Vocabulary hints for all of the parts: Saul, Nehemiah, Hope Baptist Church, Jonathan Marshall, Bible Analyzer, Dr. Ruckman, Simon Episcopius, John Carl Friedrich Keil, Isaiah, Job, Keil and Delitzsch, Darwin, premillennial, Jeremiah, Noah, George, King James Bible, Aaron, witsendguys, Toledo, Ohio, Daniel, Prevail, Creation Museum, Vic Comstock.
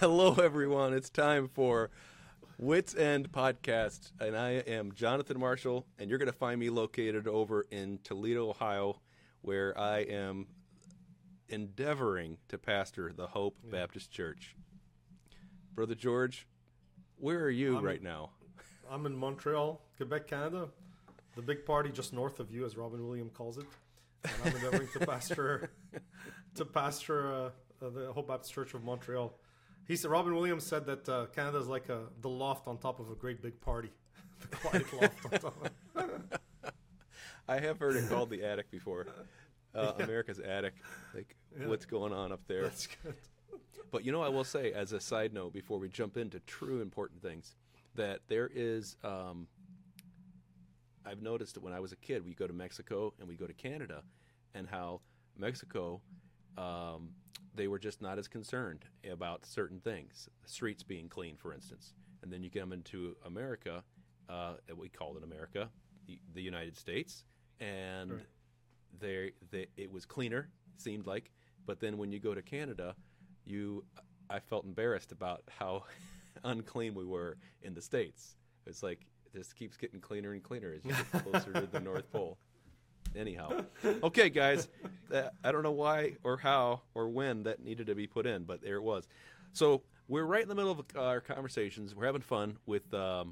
Hello, everyone. It's time for Wits End Podcast, and I am Jonathan Marshall, and you're going to find me located over in Toledo, Ohio, where I am endeavoring to pastor the Hope Baptist Church. Brother George, where are you right now? I'm in Montreal, Quebec, Canada, the big party just north of you, as Robin Williams calls it, and I'm endeavoring to pastor the Hope Baptist Church of Montreal. He said, Robin Williams said that Canada is like the loft on top of a great big party. The quiet loft on top of it. I have heard it called the attic before. America's attic. What's going on up there? That's good. But you know, I will say, as a side note, before we jump into true important things, that there is, I've noticed that when I was a kid, we go to Mexico and we go to Canada, and how Mexico, they were just not as concerned about certain things, streets being clean, for instance. And then you come into America, we call it America, the United States, and sure, it was cleaner, seemed like. But then when you go to Canada, I felt embarrassed about how unclean we were in the States. It's like this keeps getting cleaner and cleaner as you get closer to the North Pole. Anyhow, okay, guys, I don't know why or how or when that needed to be put in, but there it was. So we're right in the middle of our conversations. We're having fun with our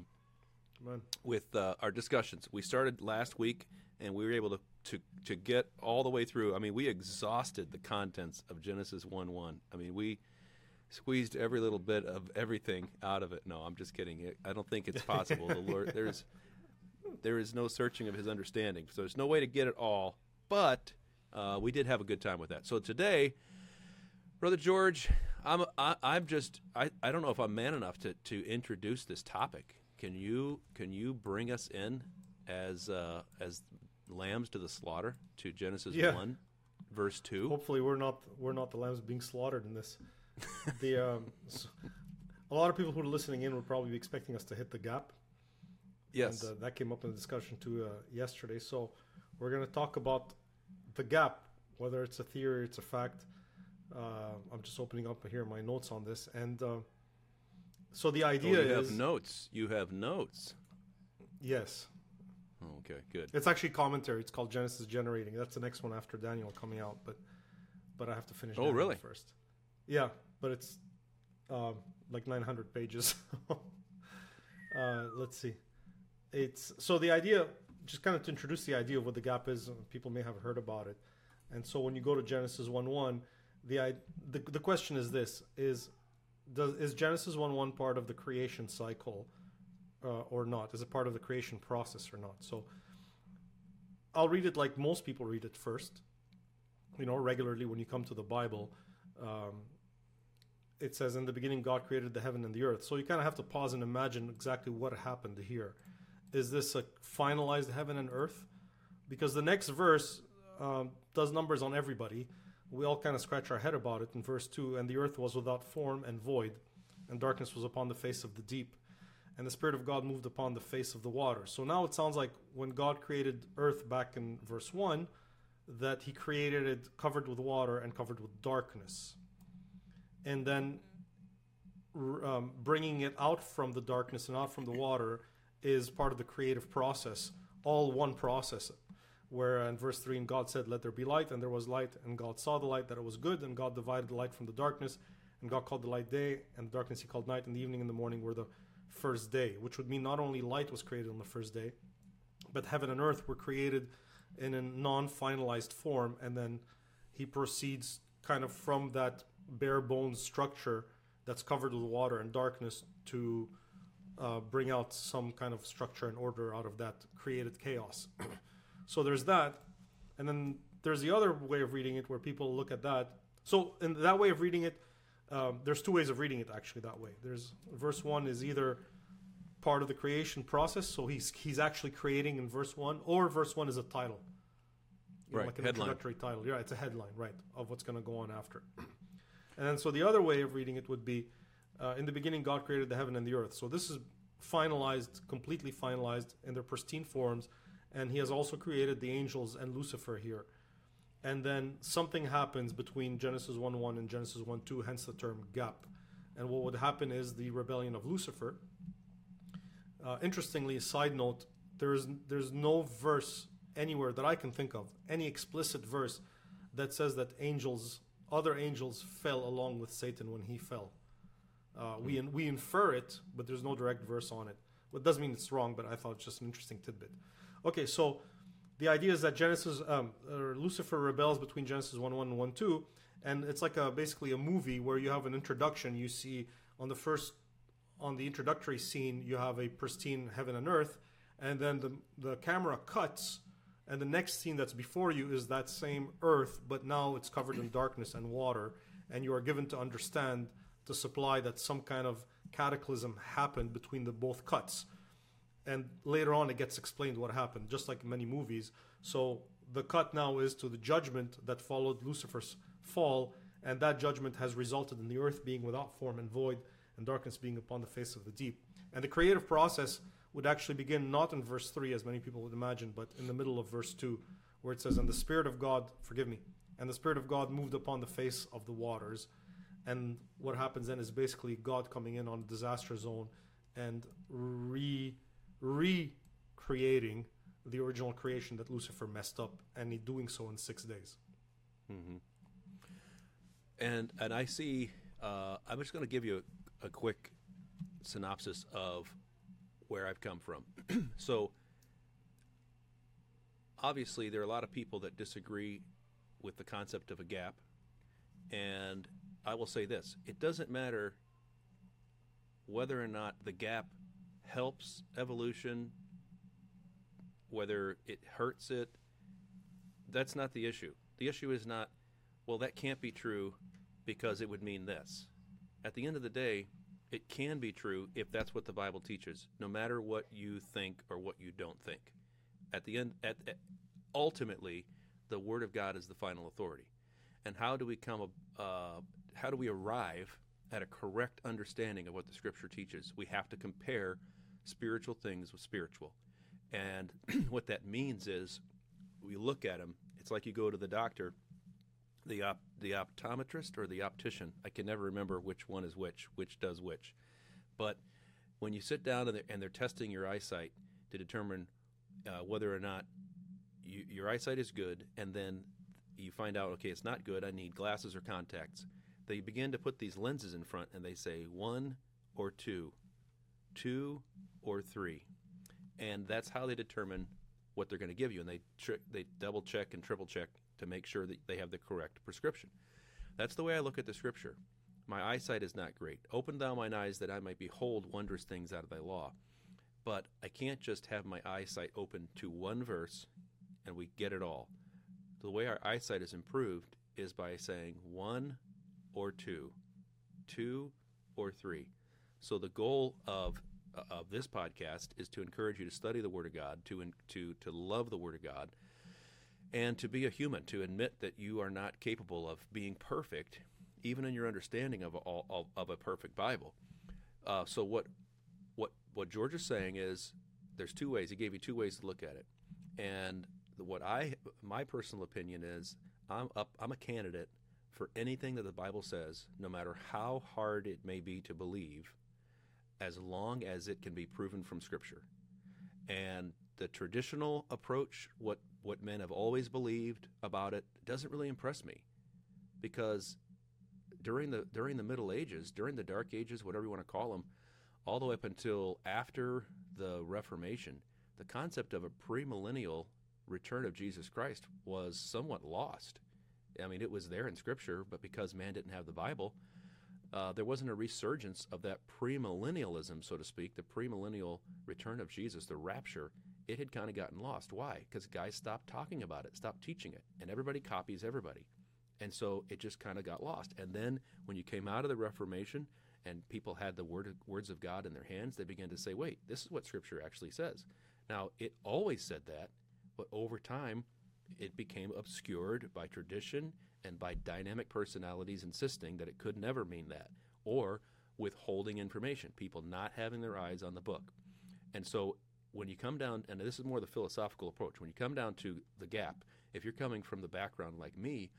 discussions. We started last week, and we were able to get all the way through. I mean, we exhausted the contents of Genesis 1:1. I mean, we squeezed every little bit of everything out of it. No, I'm just kidding. I don't think it's possible. The Lord, there is no searching of his understanding, so there's no way to get it all, but we did have a good time with that. So today, Brother George, I don't know if I'm man enough to introduce this topic. Can you bring us in as lambs to the slaughter to Genesis 1 verse 2? Hopefully we're not the lambs being slaughtered in this. A lot of people who are listening in would probably be expecting us to hit the gap. Yes. And that came up in the discussion too yesterday. So we're going to talk about the gap, whether it's a theory, it's a fact. I'm just opening up here my notes on this. And so the idea is... You have notes. Yes. Okay, good. It's actually commentary. It's called Genesis Generating. That's the next one after Daniel coming out. But I have to finish Daniel first. Yeah, but it's like 900 pages. Let's see. So the idea, just kind of to introduce the idea of what the gap is, people may have heard about it. And so when you go to Genesis 1:1, the question is this, is Genesis 1:1 part of the creation cycle or not? Is it part of the creation process or not? So I'll read it like most people read it first. You know, regularly when you come to the Bible, it says, in the beginning, God created the heaven and the earth. So you kind of have to pause and imagine exactly what happened here. Is this a finalized heaven and earth? Because the next verse does numbers on everybody. We all kind of scratch our head about it in verse 2. And the earth was without form and void, and darkness was upon the face of the deep. And the Spirit of God moved upon the face of the water. So now it sounds like when God created earth back in verse 1, that he created it covered with water and covered with darkness. And then bringing it out from the darkness and out from the water is part of the creative process, all one process, where in verse 3, and God said, let there be light, and there was light, and God saw the light that it was good, and God divided the light from the darkness, and God called the light day, and the darkness he called night, and the evening and the morning were the first day, which would mean not only light was created on the first day, but heaven and earth were created in a non-finalized form, and then he proceeds kind of from that bare bones structure that's covered with water and darkness to... bring out some kind of structure and order out of that created chaos. So there's that. And then there's the other way of reading it where people look at that. So in that way of reading it, there's two ways of reading it actually that way. There's verse 1 is either part of the creation process, so he's actually creating in verse 1, or verse 1 is a title. Right, like an introductory title. Yeah, it's a headline, right, of what's going to go on after. And then so the other way of reading it would be, in the beginning, God created the heaven and the earth. So this is finalized, completely finalized in their pristine forms. And he has also created the angels and Lucifer here. And then something happens between Genesis 1:1 and Genesis 1:2, hence the term gap. And what would happen is the rebellion of Lucifer. Interestingly, side note, there's no verse anywhere that I can think of, any explicit verse that says that angels, other angels fell along with Satan when he fell. We infer it, but there's no direct verse on it. Well, it doesn't mean it's wrong, but I thought it's just an interesting tidbit. Okay, so the idea is that Lucifer rebels between Genesis 1:1 and 1:2, and it's like basically a movie where you have an introduction. You see on the introductory scene, you have a pristine heaven and earth, and then the camera cuts, and the next scene that's before you is that same earth, but now it's covered in darkness and water, and you are given to understand to supply that some kind of cataclysm happened between the both cuts. And later on, it gets explained what happened, just like many movies. So the cut now is to the judgment that followed Lucifer's fall, and that judgment has resulted in the earth being without form and void, and darkness being upon the face of the deep. And the creative process would actually begin not in verse 3, as many people would imagine, but in the middle of verse 2, where it says, and the Spirit of God moved upon the face of the waters. And what happens then is basically God coming in on a disaster zone and recreating the original creation that Lucifer messed up, and he doing so in 6 days. Mm-hmm. And I see, I'm just going to give you a quick synopsis of where I've come from. So, obviously, there are a lot of people that disagree with the concept of a gap, and I will say this. It doesn't matter whether or not the gap helps evolution, whether it hurts it. That's not the issue. The issue is not, well, that can't be true because it would mean this. At the end of the day, it can be true if that's what the Bible teaches, no matter what you think or what you don't think. Ultimately, the Word of God is the final authority. And how do we arrive at a correct understanding of what the Scripture teaches? We have to compare spiritual things with spiritual. And what that means is we look at them. It's like you go to the doctor, the optometrist or the optician. I can never remember which one is which does which. But when you sit down and they're testing your eyesight to determine whether or not your eyesight is good, and then you find out, okay, it's not good, I need glasses or contacts. They begin to put these lenses in front, and they say 1 or 2, 2 or 3. And that's how they determine what they're going to give you, and they double-check and triple-check to make sure that they have the correct prescription. That's the way I look at the Scripture. My eyesight is not great. Open thou mine eyes that I might behold wondrous things out of thy law. But I can't just have my eyesight open to one verse, and we get it all. The way our eyesight is improved is by saying 1 or 2, 2 or 3. So the goal of this podcast is to encourage you to study the Word of God, to love the Word of God, and to be a human, to admit that you are not capable of being perfect, even in your understanding of a perfect Bible. So what George is saying is there's two ways. He gave you two ways to look at it, and my personal opinion is I'm a candidate for anything that the Bible says, no matter how hard it may be to believe, as long as it can be proven from Scripture. And the traditional approach, what men have always believed about it, doesn't really impress me, because during the Middle Ages, during the Dark Ages, whatever you want to call them, all the way up until after the Reformation, the concept of a premillennial return of Jesus Christ was somewhat lost. I mean, it was there in Scripture, but because man didn't have the Bible, there wasn't a resurgence of that premillennialism, so to speak, the premillennial return of Jesus, the rapture. It had kind of gotten lost. Why? Because guys stopped talking about it, stopped teaching it, and everybody copies everybody. And so it just kind of got lost. And then when you came out of the Reformation and people had the words of God in their hands, they began to say, wait, this is what Scripture actually says. Now, it always said that, but over time, it became obscured by tradition and by dynamic personalities insisting that it could never mean that, or withholding information, people not having their eyes on the book. And so when you come down, and this is more the philosophical approach, when you come down to the gap, if you're coming from the background like me,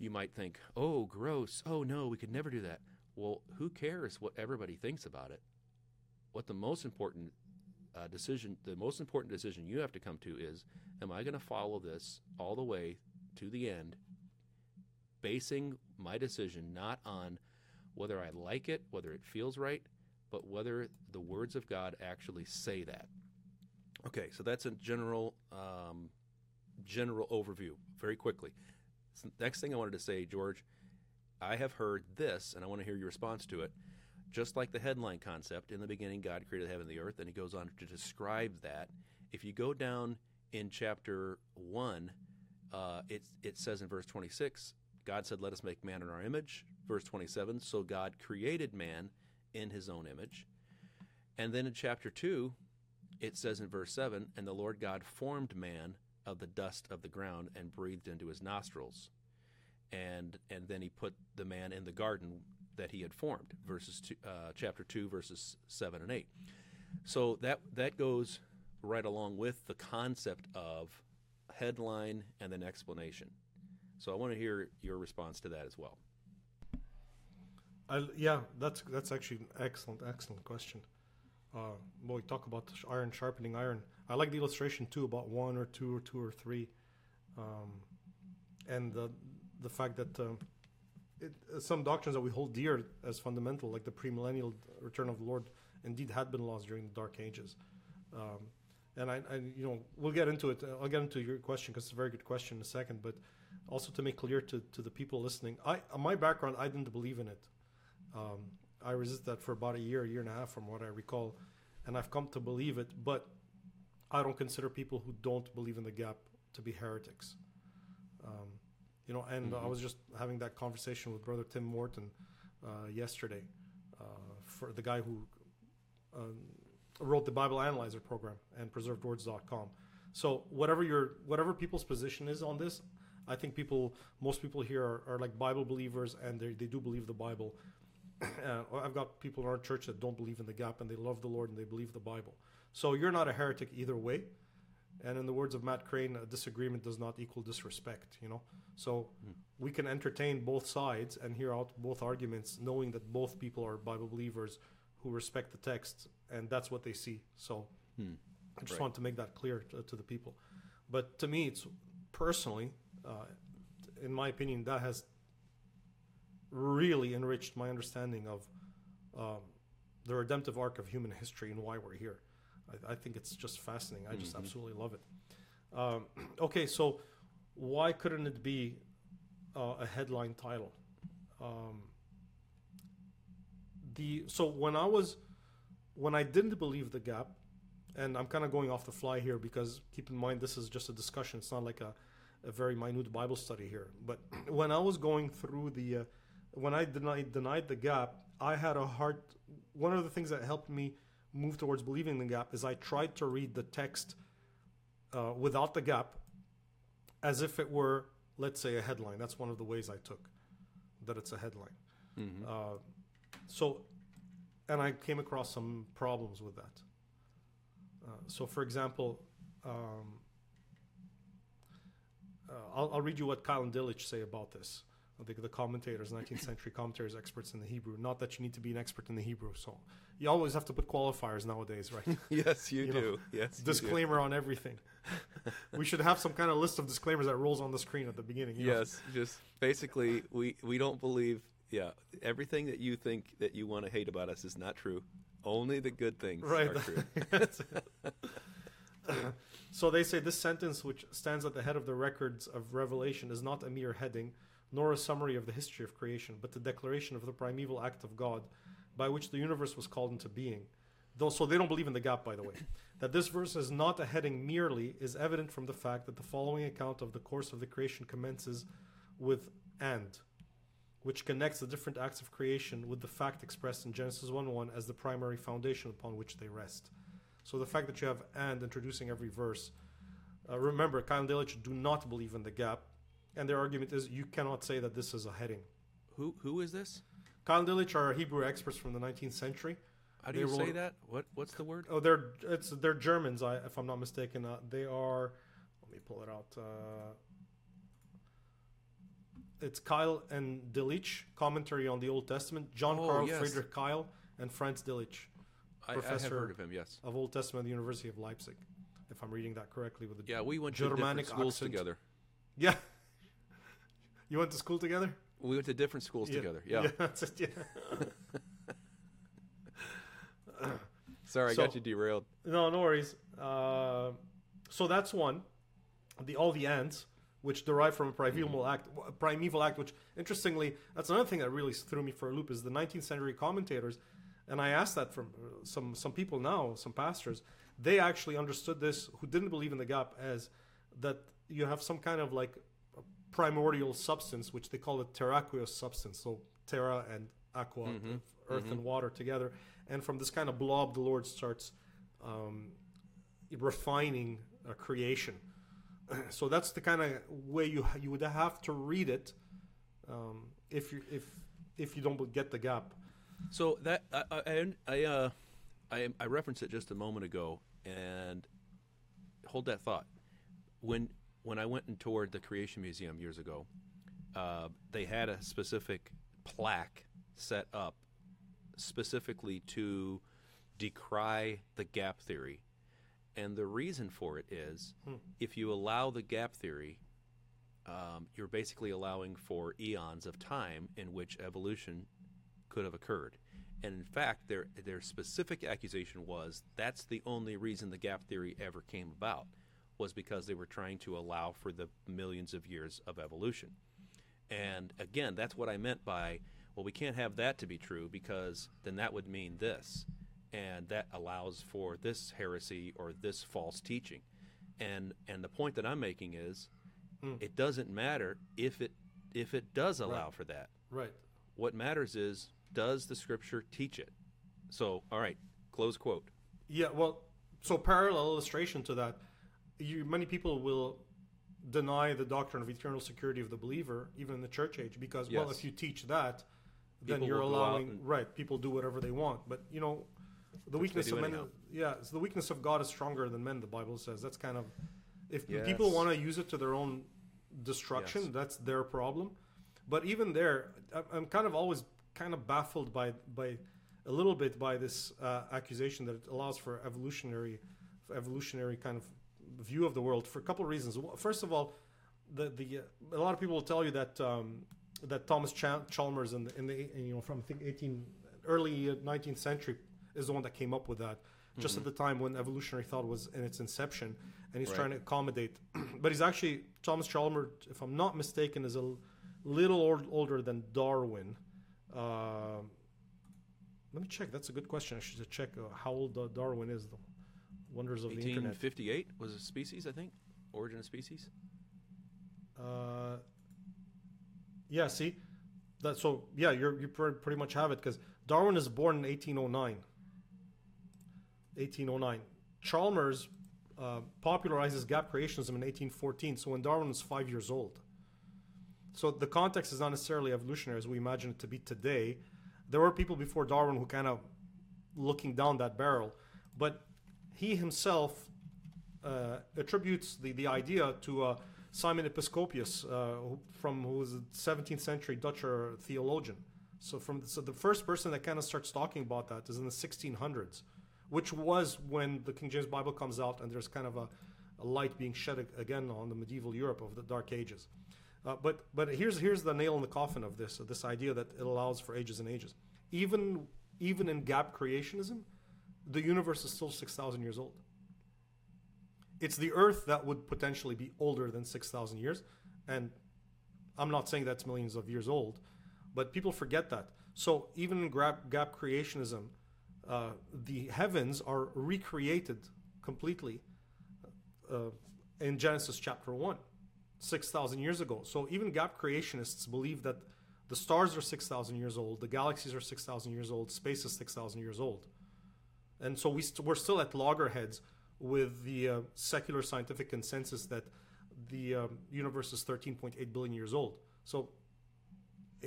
you might think, oh, gross, oh, no, we could never do that. Well, who cares what everybody thinks about it? What the most important decision you have to come to is, am I going to follow this all the way to the end, basing my decision not on whether I like it, whether it feels right, but whether the words of God actually say that. Okay, so that's a general overview, very quickly. So next thing I wanted to say, George, I have heard this, and I want to hear your response to it. Just like the headline concept, in the beginning God created the heaven and the earth, and he goes on to describe that. If you go down in chapter 1, it says in verse 26, God said, let us make man in our image. Verse 27, so God created man in his own image. And then in chapter 2, it says in verse 7, and the Lord God formed man of the dust of the ground and breathed into his nostrils. And then he put the man in the garden that he had formed, chapter 2, verses 7 and 8. So that goes right along with the concept of headline and then explanation. So I want to hear your response to that as well. That's actually an excellent question. We talk about iron sharpening iron. I like the illustration too about one or two or three, and the fact that some doctrines that we hold dear as fundamental, like the premillennial return of the Lord, indeed had been lost during the Dark Ages. And I we'll get into it. I'll get into your question because it's a very good question in a second. But also to make clear to the people listening, my background, I didn't believe in it. I resisted that for about a year and a half from what I recall, and I've come to believe it, but I don't consider people who don't believe in the gap to be heretics. I was just having that conversation with Brother Tim Morton yesterday, for the guy who wrote the Bible Analyzer program and PreservedWords.com. So whatever people's position is on this, I think most people here are like Bible believers, and they do believe the Bible. I've got people in our church that don't believe in the gap, and they love the Lord and they believe the Bible. So you're not a heretic either way. And in the words of Matt Crane, disagreement does not equal disrespect, So we can entertain both sides and hear out both arguments, knowing that both people are Bible believers who respect the text, and that's what they see. So I just want to make that clear to the people. But to me, it's personally, in my opinion, that has really enriched my understanding of the redemptive arc of human history and why we're here. I think it's just fascinating. I just absolutely love it. Okay, so why couldn't it be a headline title? When I didn't believe the gap, and I'm kind of going off the fly here because keep in mind this is just a discussion. It's not like a very minute Bible study here. But when I was going through when I denied the gap, I had a hard. One of the things that helped me move towards believing the gap is I tried to read the text without the gap as if it were, let's say, a headline. That's one of the ways I took that it's a headline. Mm-hmm. And I came across some problems with that. So, for example, I'll read you what Keil and Delitzsch say about this. The commentators, 19th century commentators, experts in the Hebrew. Not that you need to be an expert in the Hebrew. So you always have to put qualifiers nowadays, right? Yes, you do. Yes, disclaimer on everything. We should have some kind of list of disclaimers that rolls on the screen at the beginning. Yes, just basically we don't believe. Yeah, everything that you think that you want to hate about us is not true. Only the good things are true. So they say this sentence, which stands at the head of the records of Revelation, is not a mere heading, nor a summary of the history of creation, but the declaration of the primeval act of God by which the universe was called into being. So they don't believe in the gap, by the way. That this verse is not a heading merely is evident from the fact that the following account of the course of the creation commences with "and," which connects the different acts of creation with the fact expressed in Genesis 1:1 as the primary foundation upon which they rest. So the fact that you have "and" introducing every verse. Remember, Keil and Delitzsch do not believe in the gap. And their argument is you cannot say that this is a heading. Who is this? Keil and Delitzsch are Hebrew experts from the 19th century. How do you say that? What's the word? Oh, they're Germans, if I'm not mistaken. Let me pull it out. It's Keil and Delitzsch, commentary on the Old Testament. John Carl Friedrich Keil and Franz Delitzsch, professor I have heard of him, yes, of Old Testament at the University of Leipzig, if I'm reading that correctly. With the we went to Germanic schools together. Yeah. You went to school together? We went to different schools together. Yeah, that's it. Yeah. Sorry, I got you derailed. No, no worries. So that's one. All the ants, which derive from a primeval act, which, interestingly, that's another thing that really threw me for a loop, is the 19th century commentators, and I asked that from some people now, some pastors, they actually understood this, who didn't believe in the gap, as that you have some kind of like primordial substance, which they call a terraqueous substance, so terra and aqua, earth and water together, and from this kind of blob, the Lord starts refining a creation. So that's the kind of way you would have to read it if you don't get the gap. So that I referenced it just a moment ago, and hold that thought. When I went and toured the Creation Museum years ago, they had a specific plaque set up specifically to decry the gap theory. And the reason for it is, if you allow the gap theory, you're basically allowing for eons of time in which evolution could have occurred. And in fact, their specific accusation was that's the only reason the gap theory ever came about, was because they were trying to allow for the millions of years of evolution. And again, that's what I meant by, well, we can't have that to be true, because then that would mean this, and that allows for this heresy or this false teaching. And the point that I'm making is, it doesn't matter if it does allow for that. Right. What matters is, does the Scripture teach it? So, all right, close quote. Yeah, well, so parallel illustration to that, many people will deny the doctrine of eternal security of the believer, even in the church age, because, well, if you teach that, then you're allowing, people do whatever they want. But, you know, the weakness of men, so the weakness of God is stronger than men, the Bible says. That's kind of, if people want to use it to their own destruction, that's their problem. But even there, I'm kind of always kind of baffled by a little bit by this accusation that it allows for evolutionary kind of view of the world, for a couple of reasons. First of all, the a lot of people will tell you that that Thomas Chalmers in you know, from I think early 19th century, is the one that came up with that, just at the time when evolutionary thought was in its inception, and he's trying to accommodate. But he's actually, Thomas Chalmers, if I'm not mistaken, is a little older than Darwin. Let me check. That's a good question. I should check how old Darwin is. The wonders of the internet. 1858 was a species, I think. Origin of Species. Yeah. See, that. So yeah, you pretty much have it, because Darwin is born in 1809. 1809. Chalmers popularizes gap creationism in 1814. So when Darwin was 5 years old. So the context is not necessarily evolutionary as we imagine it to be today. There were people before Darwin who kind of looking down that barrel, but he himself attributes the idea to Simon Episcopius, who was a 17th century Dutch theologian. So the first person that kind of starts talking about that is in the 1600s, which was when the King James Bible comes out, and there's kind of a light being shed again on the medieval Europe of the Dark Ages. But here's the nail in the coffin of this idea that it allows for ages and ages. Even in gap creationism, the universe is still 6,000 years old. It's the Earth that would potentially be older than 6,000 years, and I'm not saying that's millions of years old, but people forget that. So even in gap creationism, the heavens are recreated completely in Genesis chapter 1. 6,000 years ago. So even gap creationists believe that the stars are 6,000 years old, the galaxies are 6,000 years old, space is 6,000 years old. And so we're still at loggerheads with the secular scientific consensus that the universe is 13.8 billion years old. So,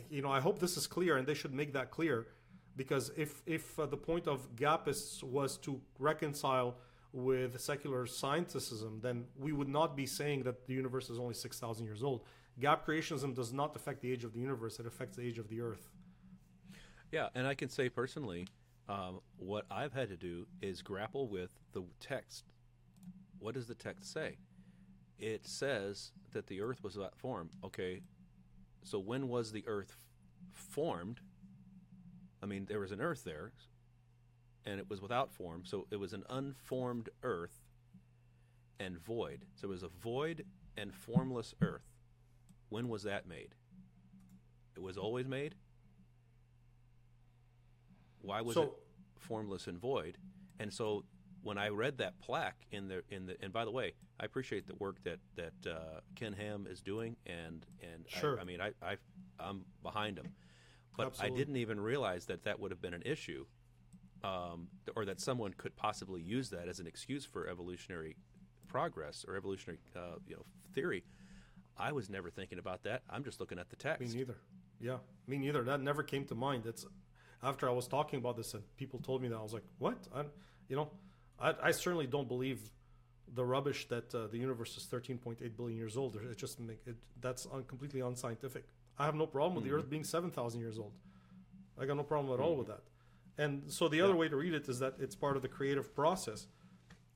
you know, I hope this is clear, and they should make that clear, because if the point of gapists was to reconcile with secular scienticism, then we would not be saying that the universe is only 6,000 years old. gap creationism does not affect the age of the universe. It affects the age of the earth. Yeah, and I can say personally, what I've had to do is grapple with the text. What does the text say? It says that the earth was without form. Okay, so when was the earth formed? I mean, there was an earth there, and it was without form, so it was an unformed earth and void. So it was a void and formless earth. When was that made? It was always made? Why was it formless and void? And so when I read that plaque in the and by the way, I appreciate the work that Ken Ham is doing, and sure. I'm behind him, but absolutely. I didn't even realize that would have been an issue, or that someone could possibly use that as an excuse for evolutionary progress or evolutionary theory. I was never thinking about that. I'm just looking at the text. Me neither. Yeah, me neither. That never came to mind. It's after I was talking about this and people told me that, I was like, what? I certainly don't believe the rubbish that the universe is 13.8 billion years old. It just that's completely unscientific. I have no problem with the earth being 7,000 years old. I got no problem at all with that. And so the other way to read it is that it's part of the creative process.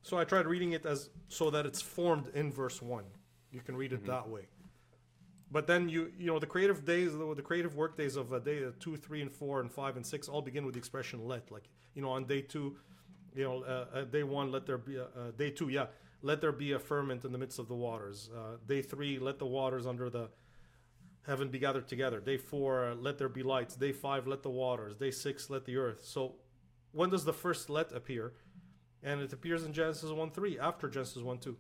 So I tried reading it as so that it's formed in verse 1. You can read it that way. But then you know the creative days, the creative work days of day 2, 3, 4, 5, and 6 all begin with the expression "let." Like on day 2, day 1, let there be day 2, let there be a firmament in the midst of the waters. Day 3, let the waters under the heaven be gathered together. Day 4, let there be lights. Day 5, let the waters. Day 6, let the earth. So when does the first "let" appear? And it appears in Genesis 1:3, after Genesis 1:2.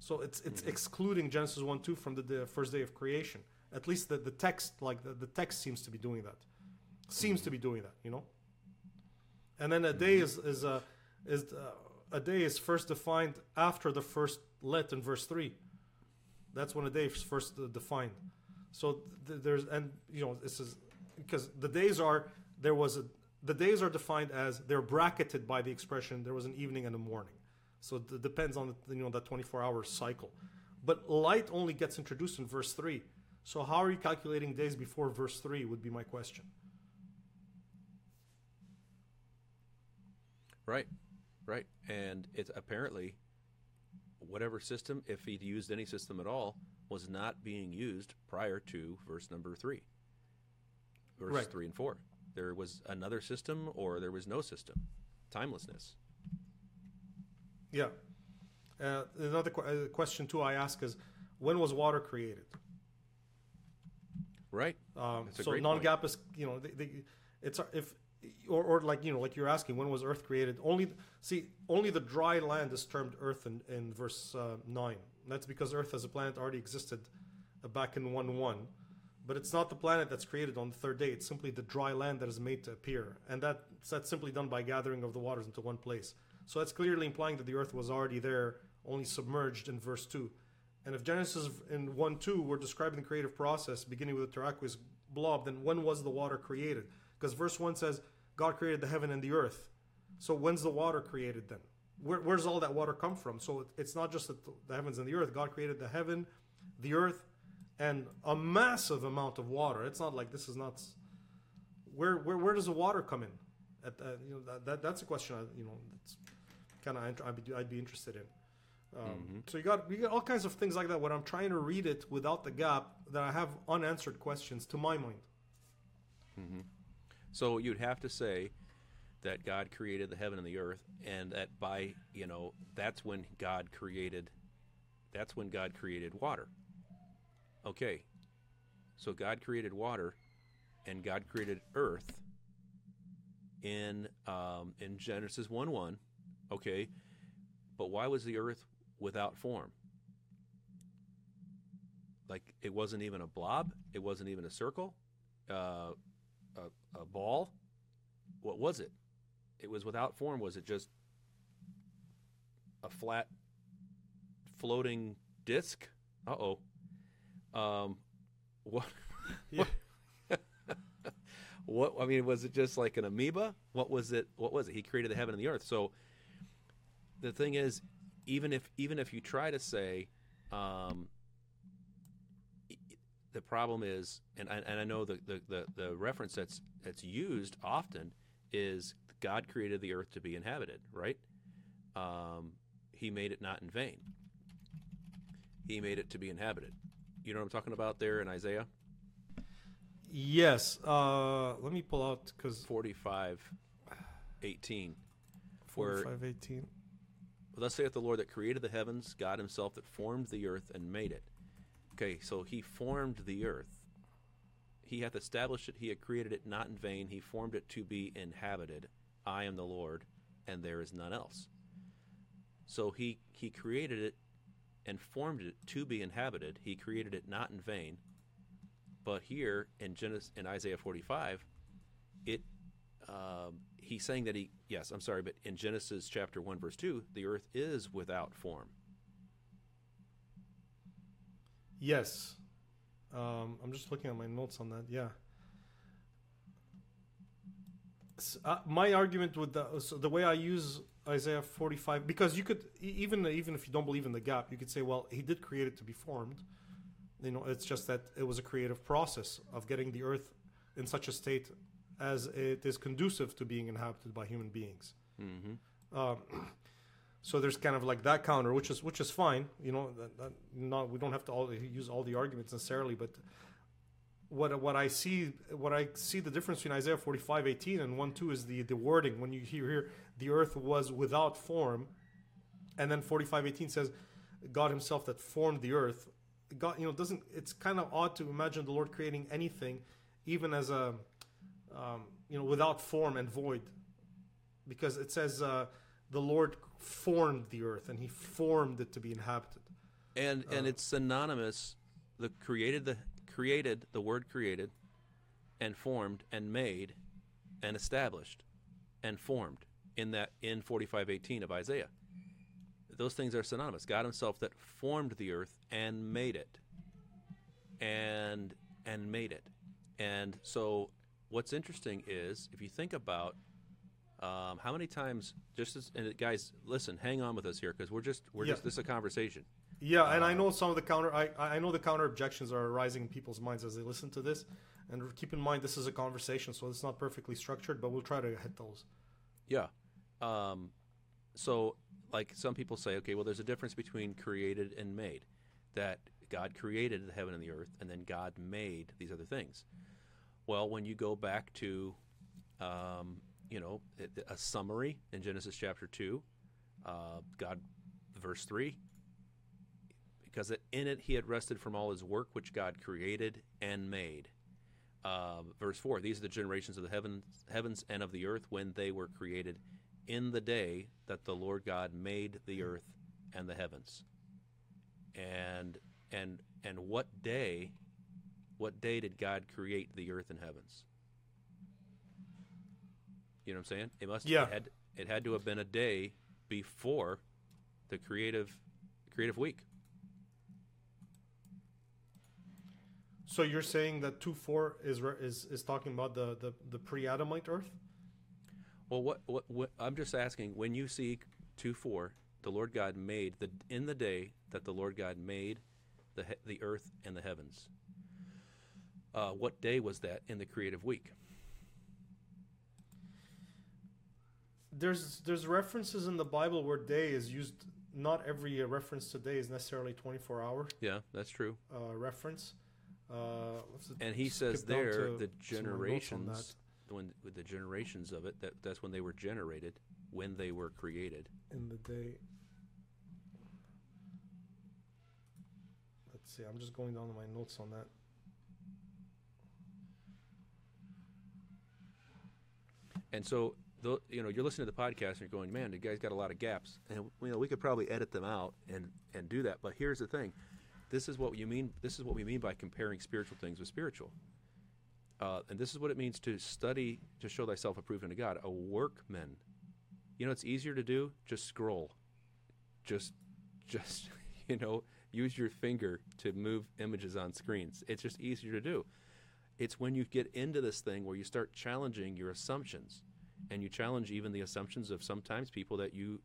So it's excluding Genesis 1:2 from the first day of creation. At least the text, like the text seems to be doing that. And then a day is first defined after the first "let" in verse 3. That's when a day is first defined. So because the days are defined as, they're bracketed by the expression there was an evening and a morning. So it depends on that 24-hour cycle. But light only gets introduced in verse 3. So how are you calculating days before verse 3 would be my question. Right. And it's apparently whatever system, if he'd used any system at all, was not being used prior to verse number 3. Verses 3 and 4. There was another system or there was no system. Timelessness. Yeah. Another question too I ask is, when was water created? Right. So non-gap point. Is it's if or like like you're asking, when was earth created? Only the dry land is termed earth in verse 9. That's because earth as a planet already existed back in 1:1, but it's not the planet that's created on the third day. It's simply the dry land that is made to appear, and that's simply done by gathering of the waters into one place. So that's clearly implying that the earth was already there, only submerged in verse 2. And if Genesis in 1:2 were describing the creative process beginning with a terraqueous blob, then when was the water created? Because verse 1 says, God created the heaven and the earth. So when's the water created then? Where's all that water come from? So it's not just the heavens and the earth. God created the heaven, the earth, and a massive amount of water. It's not like this is not... Where does the water come in? That's a question that's kind of I'd be interested in. So you got all kinds of things like that when I'm trying to read it without the gap, that I have unanswered questions to my mind. So you'd have to say that God created the heaven and the earth, and that by that's when God created water. Okay, so God created water, and God created earth in Genesis 1:1, okay, but why was the earth without form? Like, it wasn't even a blob, it wasn't even a circle, a ball. What was it? It was without form. Was it just a flat floating disc? What? Yeah. What was it just like an amoeba? What was it? He created the heaven and the earth. So the thing is, even if you try to say The problem is, and I know the reference that's used often is God created the earth to be inhabited, right? He made it not in vain. He made it to be inhabited. You know what I'm talking about there in Isaiah? Yes. Let me pull out, because 45:18. 45:18. Thus saith the Lord that created the heavens, God himself that formed the earth and made it. Okay, so he formed the earth. He hath established it. He had created it not in vain. He formed it to be inhabited. I am the Lord, and there is none else. So he created it and formed it to be inhabited. He created it not in vain. But here in Genesis, in Isaiah 45, he's saying that but in Genesis chapter 1, verse 2, the earth is without form. Yes. I'm just looking at my notes on that. Yeah. So, my argument with the way I use Isaiah 45, because you could, even if you don't believe in the gap, you could say, well, he did create it to be formed. You know, it's just that it was a creative process of getting the earth in such a state as it is conducive to being inhabited by human beings. Mm-hmm. So there's kind of like that counter, which is fine. You know, we don't have to use all the arguments necessarily. But what I see the difference between Isaiah 45:18 and 1:2 is the wording. When you hear here, the earth was without form, and then 45:18 says, God Himself that formed the earth. God, you know, doesn't. It's kind of odd to imagine the Lord creating anything, even as a without form and void, because it says the Lord formed the earth and He formed it to be inhabited, and it's synonymous. The word created, and formed and made, and established, and formed in 45:18 of Isaiah. Those things are synonymous. God Himself that formed the earth and made it, and made it, and so. What's interesting is, if you think about how many times, and guys, listen, hang on with us here, because we're just this is a conversation. Yeah, and I know some of the counter objections are arising in people's minds as they listen to this, and keep in mind this is a conversation, so it's not perfectly structured, but we'll try to hit those. Yeah, so like some people say, okay, well, there's a difference between created and made, that God created the heaven and the earth, and then God made these other things. Well, when you go back to, a summary in Genesis chapter 2, God, verse 3, because in it he had rested from all his work which God created and made. Verse 4, these are the generations of the heavens and of the earth when they were created in the day that the Lord God made the earth and the heavens. And what day... What day did God create the earth and heavens? You know what I'm saying? It must had to have been a day before the creative week. So you're saying that 2:4 is talking about the pre-Adamite earth? Well, what I'm just asking, when you see 2:4, the Lord God made in the day that the Lord God made the earth and the heavens. What day was that in the creative week? There's references in the Bible where day is used. Not every reference to day is necessarily 24-hour. Yeah, that's true. Reference. And he says there the generations, with the generations of it. That's when they were generated, when they were created. In the day. Let's see. I'm just going down to my notes on that. And so, you're listening to the podcast and you're going, man, the guy's got a lot of gaps. And, we could probably edit them out and do that. But here's the thing. This is what we mean by comparing spiritual things with spiritual. And this is what it means to study, to show thyself approved unto God, a workman. You know, it's easier to do. Just scroll. Just use your finger to move images on screens. It's just easier to do. It's when you get into this thing where you start challenging your assumptions, and you challenge even the assumptions of sometimes people that you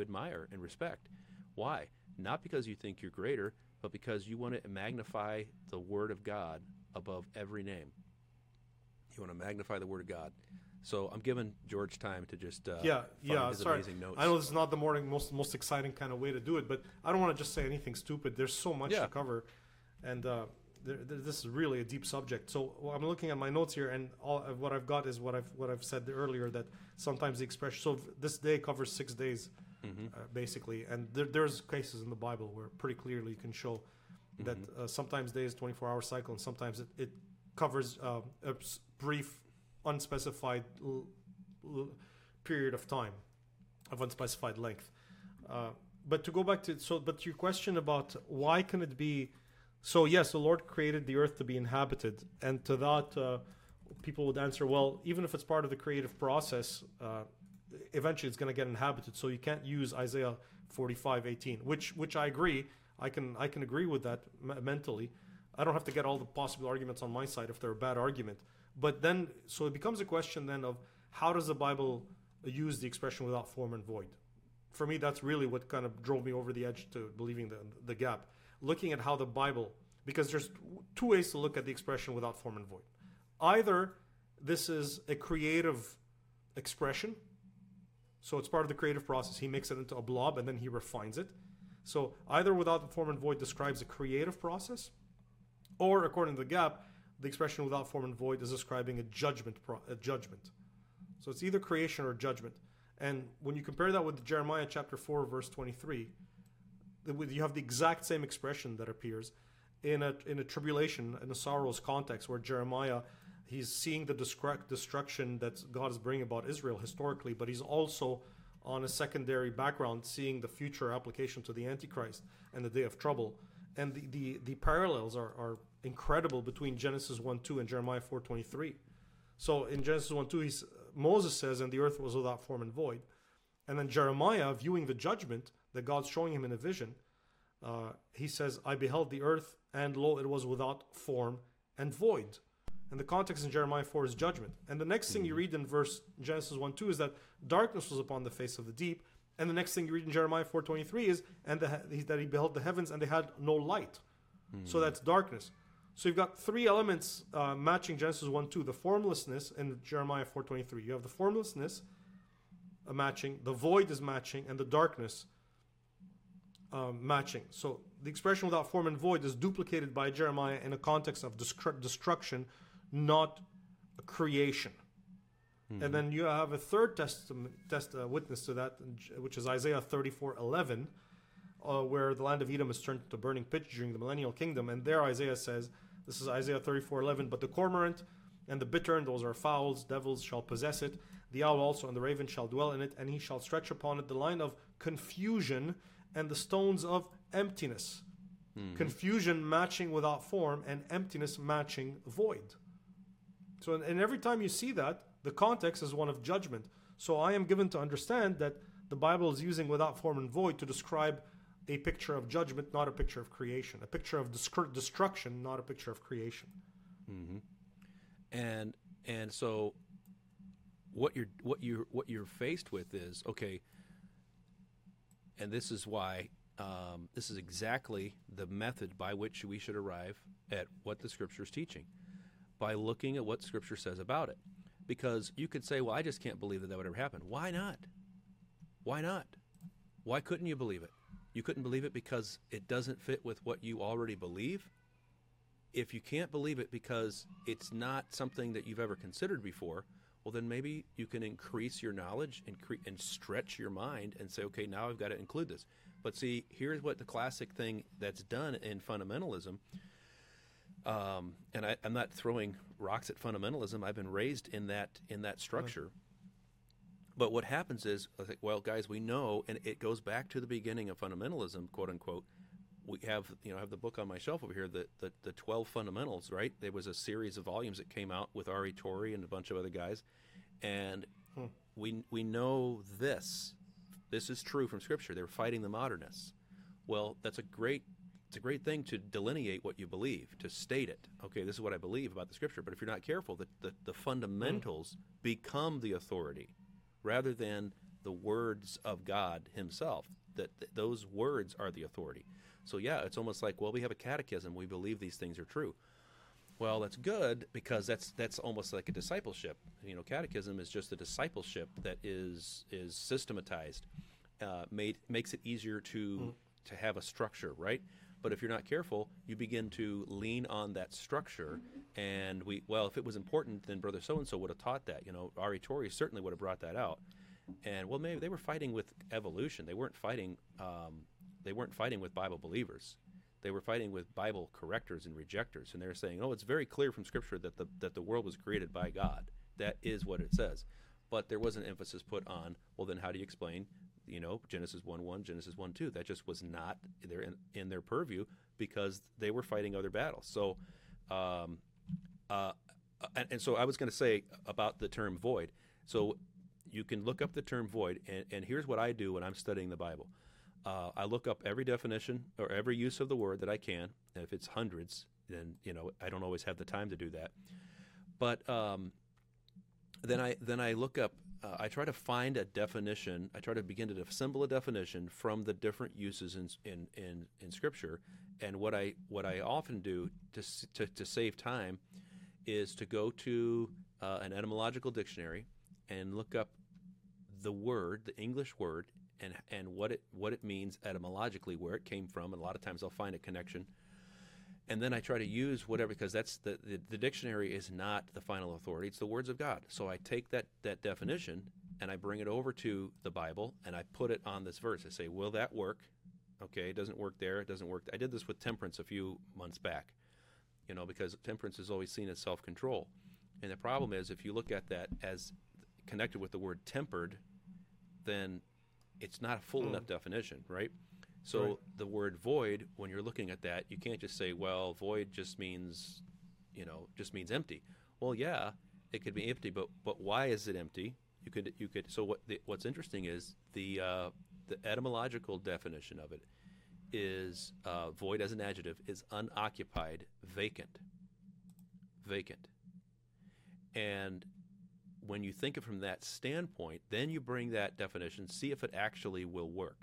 admire and respect. Why? Not because you think you're greater, but because you want to magnify the Word of God above every name. You want to magnify the Word of God. So I'm giving George time to just find his amazing notes. I know this is not the most exciting kind of way to do it, but I don't want to just say anything stupid. There's so much to cover, and this is really a deep subject. So I'm looking at my notes here, and all of what I've got is what I've said earlier, that sometimes the expression. So this day covers 6 days, basically, and there's cases in the Bible where pretty clearly you can show that sometimes day is a 24-hour cycle, and sometimes it covers a brief, unspecified period of time, of unspecified length. But to go back to your question about why can it be? So yes, the Lord created the earth to be inhabited, and to that people would answer, well, even if it's part of the creative process, eventually it's going to get inhabited. So you can't use Isaiah 45:18, which I agree. I can agree with that mentally. I don't have to get all the possible arguments on my side if they're a bad argument. But then, so it becomes a question then of how does the Bible use the expression without form and void? For me, that's really what kind of drove me over the edge to believing the gap. Looking at how the Bible, because there's two ways to look at the expression without form and void. Either this is a creative expression, so it's part of the creative process. He makes it into a blob and then he refines it. So either without form and void describes a creative process, or according to the gap, the expression without form and void is describing a judgment. So it's either creation or judgment. And when you compare that with Jeremiah chapter 4, verse 23, you have the exact same expression that appears in a tribulation, in a sorrows context, where Jeremiah, he's seeing the destruction that God is bringing about Israel historically, but he's also on a secondary background seeing the future application to the Antichrist and the day of trouble. And the parallels are incredible between Genesis 1:2 and Jeremiah 4:23. So in Genesis 1:2, Moses says, "And the earth was without form and void," and then Jeremiah, viewing the judgment that God's showing him in a vision, he says, "I beheld the earth, and lo, it was without form and void." And the context in Jeremiah 4 is judgment. And the next thing you read in Genesis 1:2 is that darkness was upon the face of the deep. And the next thing you read in Jeremiah 4:23 is that he beheld the heavens and they had no light. So that's darkness. So you've got three elements matching Genesis 1:2, the formlessness in Jeremiah 4:23. You have the formlessness matching, the void is matching, and the darkness matching. So the expression without form and void is duplicated by Jeremiah in a context of destruction, not creation. And then you have a third witness to that, which is Isaiah 34:11, where the land of Edom is turned to burning pitch during the millennial kingdom. And there Isaiah says, this is Isaiah 34:11, "But the cormorant and the bittern," those are fowls, "devils shall possess it. The owl also and the raven shall dwell in it, and he shall stretch upon it the line of confusion and the stones of emptiness." Confusion matching without form and emptiness matching void. So, and every time you see that, the context is one of judgment. So I am given to understand that the Bible is using without form and void to describe a picture of judgment, not a picture of creation. A picture of destruction, not a picture of creation. And so what you're faced with is, okay, and this is why this is exactly the method by which we should arrive at what the Scripture is teaching, by looking at what Scripture says about it. Because you could say, well, I just can't believe that would ever happen. Why not? Why not? Why couldn't you believe it? You couldn't believe it because it doesn't fit with what you already believe? If you can't believe it because it's not something that you've ever considered before, well, then maybe you can increase your knowledge and stretch your mind and say, okay, now I've got to include this. But see, here's what the classic thing that's done in fundamentalism. And I'm not throwing rocks at fundamentalism. I've been raised in that structure. But what happens is, I think, well, guys, we know, and it goes back to the beginning of fundamentalism, quote unquote. We have, I have the book on my shelf over here, the 12 Fundamentals, right? There was a series of volumes that came out with Ari Torrey and a bunch of other guys, and we know this is true from Scripture. They're fighting the modernists. Well, that's It's a great thing to delineate what you believe, to state it. Okay, this is what I believe about the Scripture. But if you're not careful, the fundamentals become the authority rather than the words of God himself, that those words are the authority. So yeah, it's almost like, well, we have a catechism. We believe these things are true. Well, that's good, because that's almost like a discipleship. You know, catechism is just a discipleship that is systematized, makes it easier to have a structure, right? But if you're not careful, you begin to lean on that structure. And if it was important, then Brother So-and-so would have taught that. You know, Ari Torrey certainly would have brought that out. And well, maybe they were fighting with evolution. They weren't fighting. They weren't fighting with Bible believers. They were fighting with Bible correctors and rejectors, and they were saying, "Oh, it's very clear from Scripture that the world was created by God. That is what it says." But there was an emphasis put on, well, then how do you explain, you know, Genesis 1:1, Genesis 1:2? That just was not in their purview, because they were fighting other battles. So, so I was going to say about the term void. So you can look up the term void, and here's what I do when I'm studying the Bible. I look up every definition or every use of the word that I can. And if it's hundreds, then, you know, I don't always have the time to do that. But then I look up, I try to find a definition. I try to begin to assemble a definition from the different uses in Scripture. And what I often do to save time is to go to an etymological dictionary and look up the word, the English word, and what it means etymologically, where it came from, and a lot of times I'll find a connection. And then I try to use whatever, because that's the dictionary is not the final authority, it's the words of God. So I take that definition and I bring it over to the Bible and I put it on this verse. I say, will that work? Okay, it doesn't work there, it doesn't work I did this with temperance a few months back, you know, because temperance is always seen as self-control. And the problem is, if you look at that as connected with the word tempered, then it's not a full enough definition, right? So The word void, when you're looking at that, you can't just say, well, void just means, you know, just means empty. Well, yeah, it could be empty, but why is it empty? You could. So what's interesting is the etymological definition of it is void as an adjective is unoccupied, vacant. And when you think of it from that standpoint, then you bring that definition, see if it actually will work.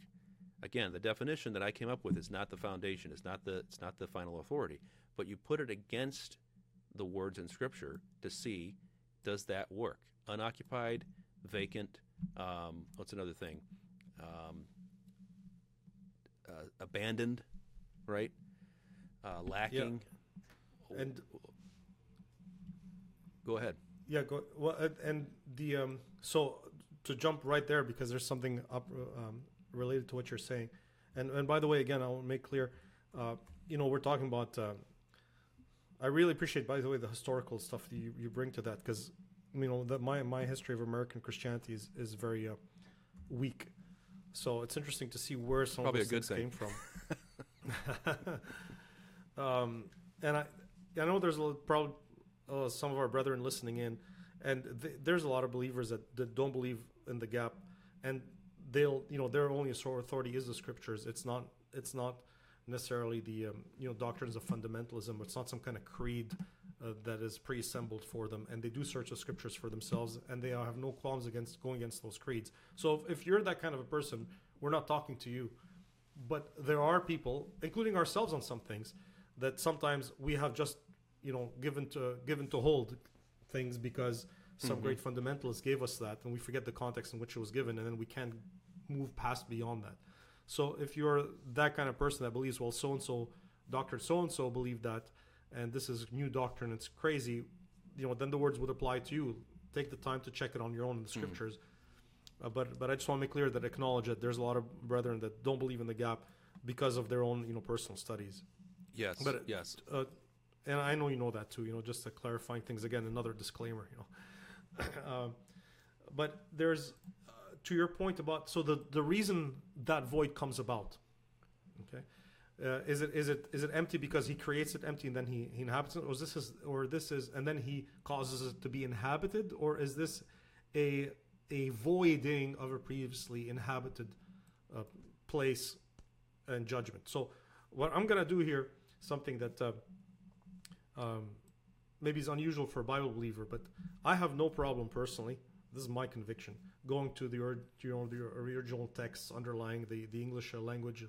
Again, the definition that I came up with is not the foundation, it's not the final authority, but you put it against the words in Scripture to see, does that work? Unoccupied, vacant, what's another thing? Abandoned, right? Lacking. Yeah. And go ahead. Yeah, so to jump right there, because there's something up related to what you're saying, and by the way, again, I want to make clear, you know, we're talking about. I really appreciate, by the way, the historical stuff that you bring to that, because you know that my history of American Christianity is very weak, so it's interesting to see where some of these things came from. And I know there's probably. Some of our brethren listening in, and there's a lot of believers that don't believe in the gap, and they'll, you know, their only sole authority is the Scriptures. It's not necessarily the you know, doctrines of fundamentalism. It's not some kind of creed that is pre-assembled for them, and they do search the Scriptures for themselves, and they have no qualms against going against those creeds. So if you're that kind of a person, we're not talking to you, but there are people, including ourselves on some things, that sometimes we have just, you know, given to hold things because some great fundamentalists gave us that, and we forget the context in which it was given, and then we can't move past beyond that. So if you're that kind of person that believes, well, so-and-so, Dr. So-and-so believed that, and this is new doctrine, it's crazy, you know, then the words would apply to you. Take the time to check it on your own in the Scriptures. But I just want to make clear that I acknowledge that there's a lot of brethren that don't believe in the gap because of their own, you know, personal studies. Yes, but, yes. And I know you know that too, you know, just to clarifying things again, another disclaimer, you know. But there's, to your point about, so the reason that void comes about, okay, is it empty because he creates it empty and then he inhabits it, or this is, and then he causes it to be inhabited, or is this a voiding of a previously inhabited place and judgment? So what I'm gonna do here, something that. Maybe it's unusual for a Bible believer, but I have no problem personally. This is my conviction. Going to the original texts underlying the English language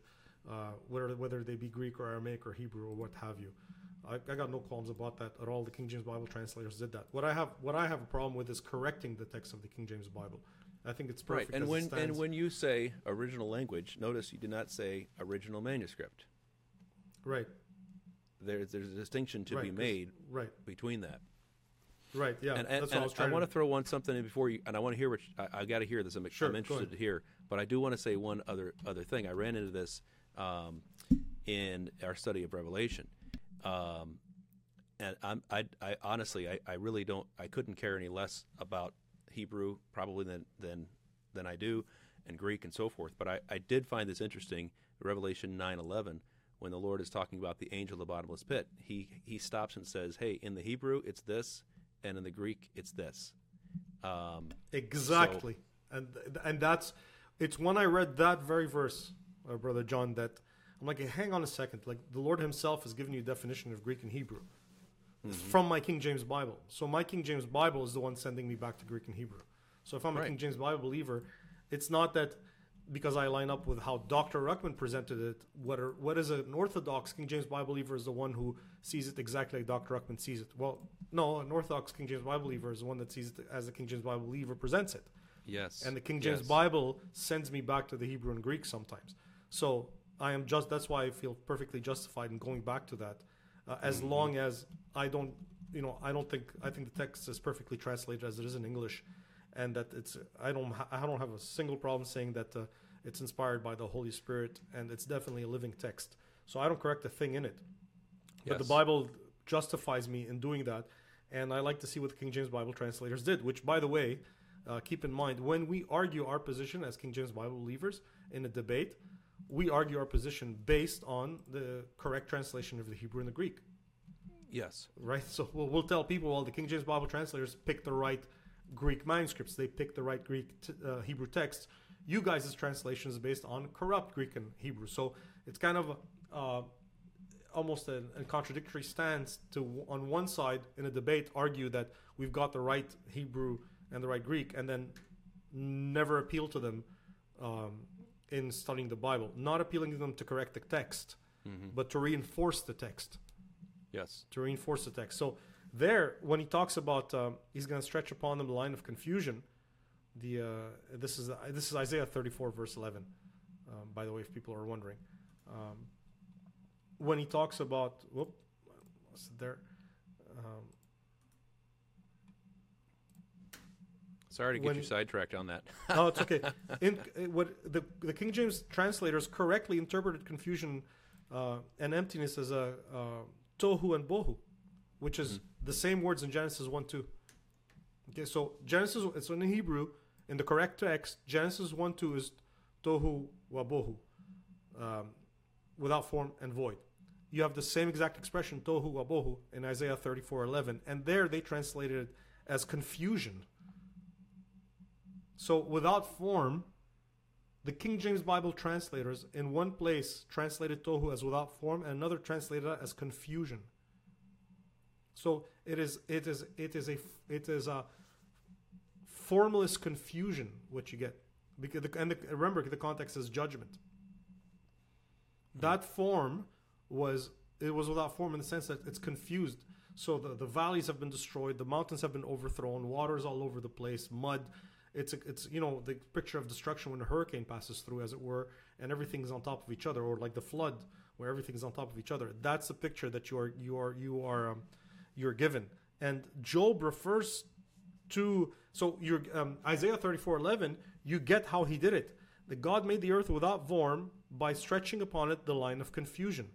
whether they be Greek or Aramaic or Hebrew or what have you. I got no qualms about that at all. The King James Bible translators did that. What I have a problem with is correcting the text of the King James Bible. I think it's perfect. Right. And when you say original language, notice you did not say original manuscript. Right. There's a distinction to be made between that. Right. Yeah. And I want to throw on something in before you, and I want to hear what I got to hear this. I'm interested to hear, but I do want to say one other thing. I ran into this in our study of Revelation. And I honestly couldn't care any less about Hebrew probably than I do, and Greek and so forth. But I did find this interesting. Revelation 9:11, when the Lord is talking about the angel of the bottomless pit, he stops and says, "Hey, in the Hebrew it's this, and in the Greek it's this." Exactly, so, and it's when I read that very verse, Brother John, that I'm like, hang on a second. Like, the Lord himself has given you a definition of Greek and Hebrew from my King James Bible. So my King James Bible is the one sending me back to Greek and Hebrew. So if I'm a King James Bible believer, it's not that because I line up with how Dr. Ruckman presented it. What is an Orthodox King James Bible believer is the one who sees it exactly like Dr. Ruckman sees it. Well, no, an Orthodox King James Bible believer is the one that sees it as the King James Bible believer presents it. Yes. And the King James Bible sends me back to the Hebrew and Greek sometimes. So that's why I feel perfectly justified in going back to that, as long as I think the text is perfectly translated as it is in English, and that I don't have a single problem saying that it's inspired by the Holy Spirit, and it's definitely a living text. So I don't correct a thing in it, but the Bible justifies me in doing that, and I like to see what the King James Bible translators did, which, by the way, keep in mind when we argue our position as King James Bible believers in a debate. We argue our position based on the correct translation of the Hebrew and the Greek. Yes. Right? So we'll tell people, well, the King James Bible translators picked the right Greek manuscripts. They picked the right Greek Hebrew texts. You guys' translation is based on corrupt Greek and Hebrew. So it's kind of almost a contradictory stance to, on one side, in a debate, argue that we've got the right Hebrew and the right Greek, and then never appeal to them in studying the Bible, not appealing to them to correct the text, but to reinforce the text. Yes. To reinforce the text. So there, when he talks about he's going to stretch upon them the line of confusion, this is Isaiah 34, verse 11, by the way, if people are wondering. When he talks about, sorry to get you sidetracked on that. No, it's okay. The King James translators correctly interpreted confusion and emptiness as a tohu and bohu, which is the same words in Genesis 1:2. Okay, so Genesis, it's in Hebrew, in the correct text, Genesis 1:2 is tohu wa bohu, without form and void. You have the same exact expression, tohu wa bohu, in Isaiah 34:11, and there they translated it as confusion. So without form, the King James Bible translators in one place translated tohu as without form, and another translated as confusion. So it is a formless confusion what you get, because remember the context is judgment. That form was without form in the sense that it's confused. So the valleys have been destroyed, the mountains have been overthrown, water is all over the place, mud. It's the picture of destruction when a hurricane passes through, as it were, and everything's on top of each other, or like the flood where everything's on top of each other. That's the picture that you're given. And Job refers to, so your Isaiah 34:11, you get how he did it. That God made the earth without form by stretching upon it the line of confusion,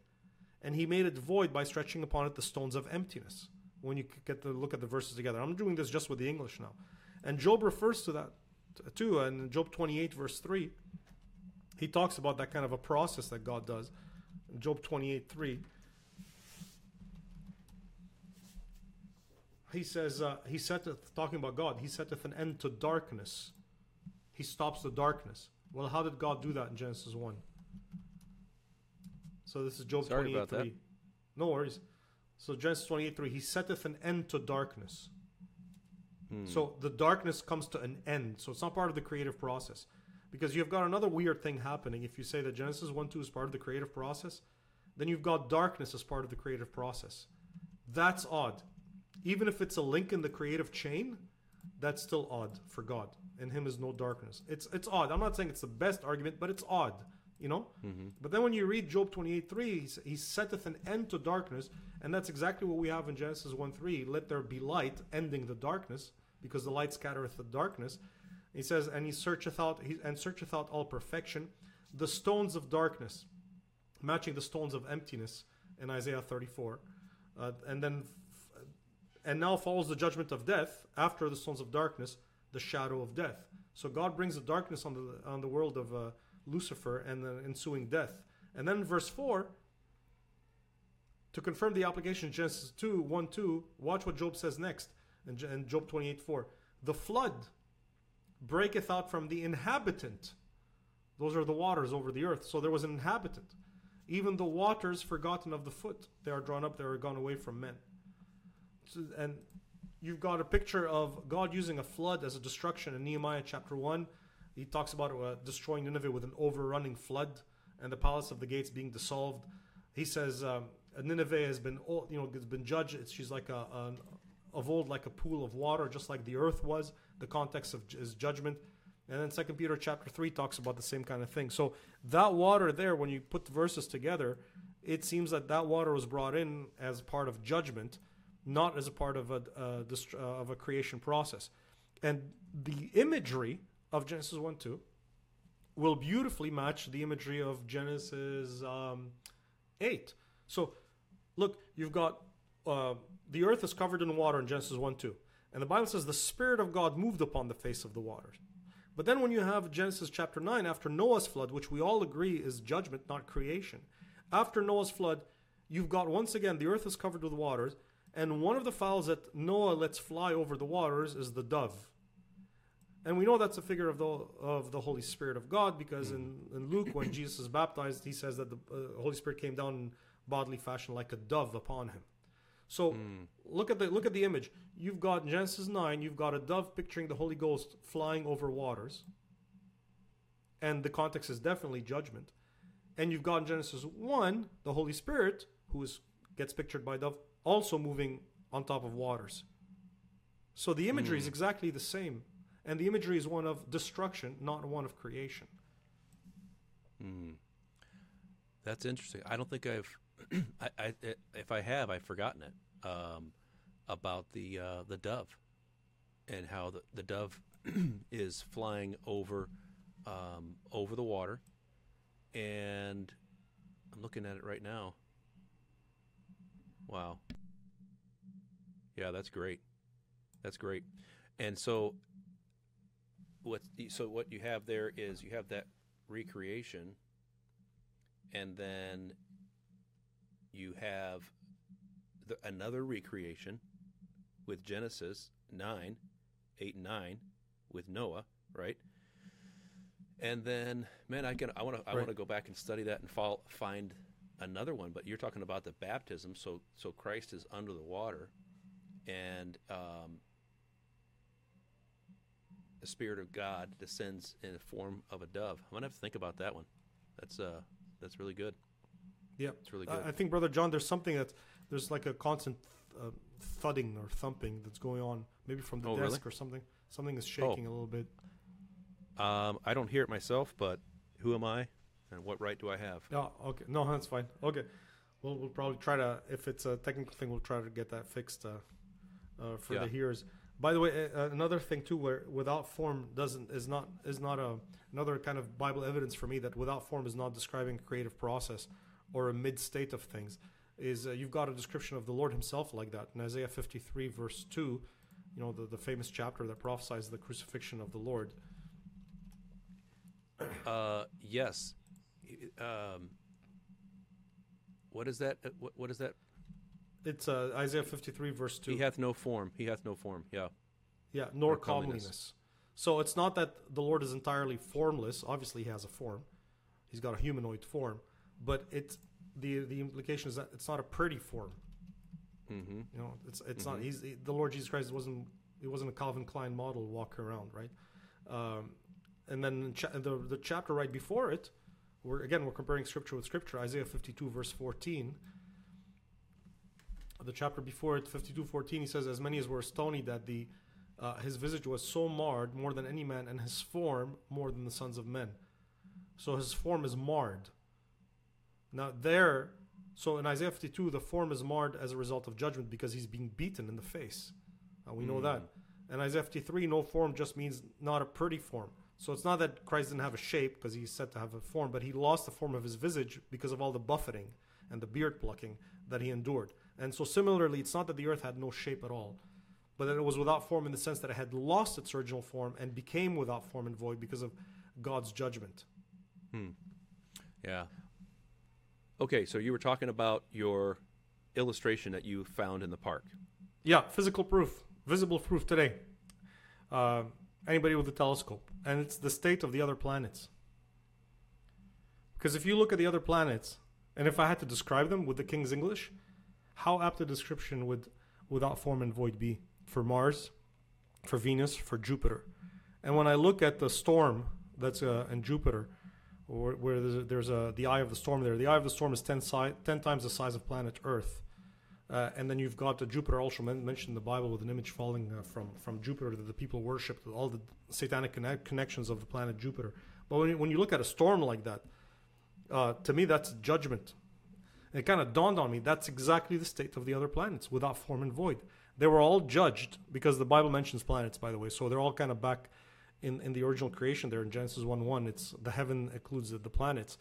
and he made it void by stretching upon it the stones of emptiness. When you get to look at the verses together, I'm doing this just with the English now. And Job refers to that too. And in Job 28, verse 3, he talks about that kind of a process that God does. In Job 28:3, he says, he setteth, talking about God, he setteth an end to darkness. He stops the darkness. Well, how did God do that in Genesis 1? So this is Job 28:3. No worries. So Genesis 28:3, he setteth an end to darkness. So the darkness comes to an end. So it's not part of the creative process. Because you've got another weird thing happening. If you say that Genesis 1-2 is part of the creative process, then you've got darkness as part of the creative process. That's odd. Even if it's a link in the creative chain, that's still odd for God. In him is no darkness. It's odd. I'm not saying it's the best argument, but it's odd, you know? Mm-hmm. But then when you read Job 28:3, he setteth an end to darkness, and that's exactly what we have in Genesis 1:3. Let there be light, ending the darkness, because the light scattereth the darkness. He says, and he searcheth out all perfection, the stones of darkness, matching the stones of emptiness in Isaiah 34. And now follows the judgment of death, after the stones of darkness, the shadow of death. So God brings the darkness on the world of Lucifer and the ensuing death. And then verse 4, to confirm the application, Genesis 1:2, watch what Job says next, in Job 28:4. The flood breaketh out from the inhabitant. Those are the waters over the earth. So there was an inhabitant. Even the waters forgotten of the foot. They are drawn up, they are gone away from men. So, and you've got a picture of God using a flood as a destruction in Nehemiah chapter 1. He talks about destroying Nineveh with an overrunning flood and the palace of the gates being dissolved. He says Nineveh has been, has been judged. She's like a pool of water, just like the earth was. The context of is judgment. And then 2 Peter chapter 3 talks about the same kind of thing. So that water there, when you put the verses together, it seems that water was brought in as part of judgment, not as a part of a creation process. And the imagery of Genesis 1-2 will beautifully match the imagery of Genesis 8. So look, you've got the earth is covered in water in Genesis 1-2. And the Bible says the Spirit of God moved upon the face of the waters. But then when you have Genesis chapter 9, after Noah's flood, which we all agree is judgment, not creation. After Noah's flood, you've got once again the earth is covered with waters. And one of the fowls that Noah lets fly over the waters is the dove. And we know that's a figure of the Holy Spirit of God, because in Luke, when Jesus is baptized, he says that the Holy Spirit came down in bodily fashion like a dove upon him. So look at the image. You've got Genesis 9, you've got a dove picturing the Holy Ghost flying over waters. And the context is definitely judgment. And you've got in Genesis 1, the Holy Spirit, who gets pictured by a dove, also moving on top of waters. So the imagery is exactly the same. And the imagery is one of destruction, not one of creation. That's interesting. I don't think I've... if I have, I've forgotten it, about the dove and how the dove is flying over the water. And I'm looking at it right now. Wow. Yeah, that's great. That's great. And so what you have there is you have that recreation, and then you have another recreation with Genesis 9, 8 and 9 with Noah, right? And then, man, I want to go back and study that and find another one. But you're talking about the baptism, so Christ is under the water, and the Spirit of God descends in the form of a dove. I'm gonna have to think about that one. That's really good. Yeah, it's really good. I think, Brother John, there's something there's like a constant thudding or thumping that's going on, maybe from the desk or something. Something is shaking a little bit. I don't hear it myself, but who am I, and what right do I have? No, okay, no, that's fine. Okay, we'll probably try to, if it's a technical thing, we'll try to get that fixed for the hearers. By the way, another thing too, where without form is not another kind of Bible evidence for me that without form is not describing a creative process or a mid-state of things, is you've got a description of the Lord himself like that. In Isaiah 53, verse 2, the famous chapter that prophesies the crucifixion of the Lord. Yes. What is that? What is that? It's Isaiah 53, verse 2. He hath no form, yeah. Yeah, nor comeliness. So it's not that the Lord is entirely formless. Obviously, he has a form. He's got a humanoid form. But it's the implication is that it's not a pretty form. Mm-hmm. It's not. The Lord Jesus Christ wasn't a Calvin Klein model walking around, right? And then the chapter right before it, we're comparing scripture with scripture. Isaiah 52 verse 14. The chapter before it, 52:14, he says, "As many as were stony that his visage was so marred more than any man, and his form more than the sons of men." So his form is marred. Now there, so in Isaiah 52, the form is marred as a result of judgment because he's being beaten in the face. We know that. And Isaiah 53, no form just means not a pretty form. So it's not that Christ didn't have a shape because he's said to have a form, but he lost the form of his visage because of all the buffeting and the beard plucking that he endured. And so similarly, it's not that the earth had no shape at all, but that it was without form in the sense that it had lost its original form and became without form and void because of God's judgment. Yeah. Okay, so you were talking about your illustration that you found in the park. Yeah, physical proof, visible proof today. Anybody with a telescope. And it's the state of the other planets. Because if you look at the other planets, and if I had to describe them with the King's English, how apt a description would without form and void be for Mars, for Venus, for Jupiter? And when I look at the storm that's in Jupiter, or where there's the eye of the storm there, the eye of the storm is 10 times the size of planet Earth. And then you've got Jupiter also mentioned in the Bible with an image falling from Jupiter that the people worshipped, all the satanic connections of the planet Jupiter. But when you look at a storm like that, to me that's judgment. It kind of dawned on me, that's exactly the state of the other planets, without form and void. They were all judged, because the Bible mentions planets, by the way, so they're all kind of back in the original creation there in Genesis 1:1. It's the heaven includes the planets.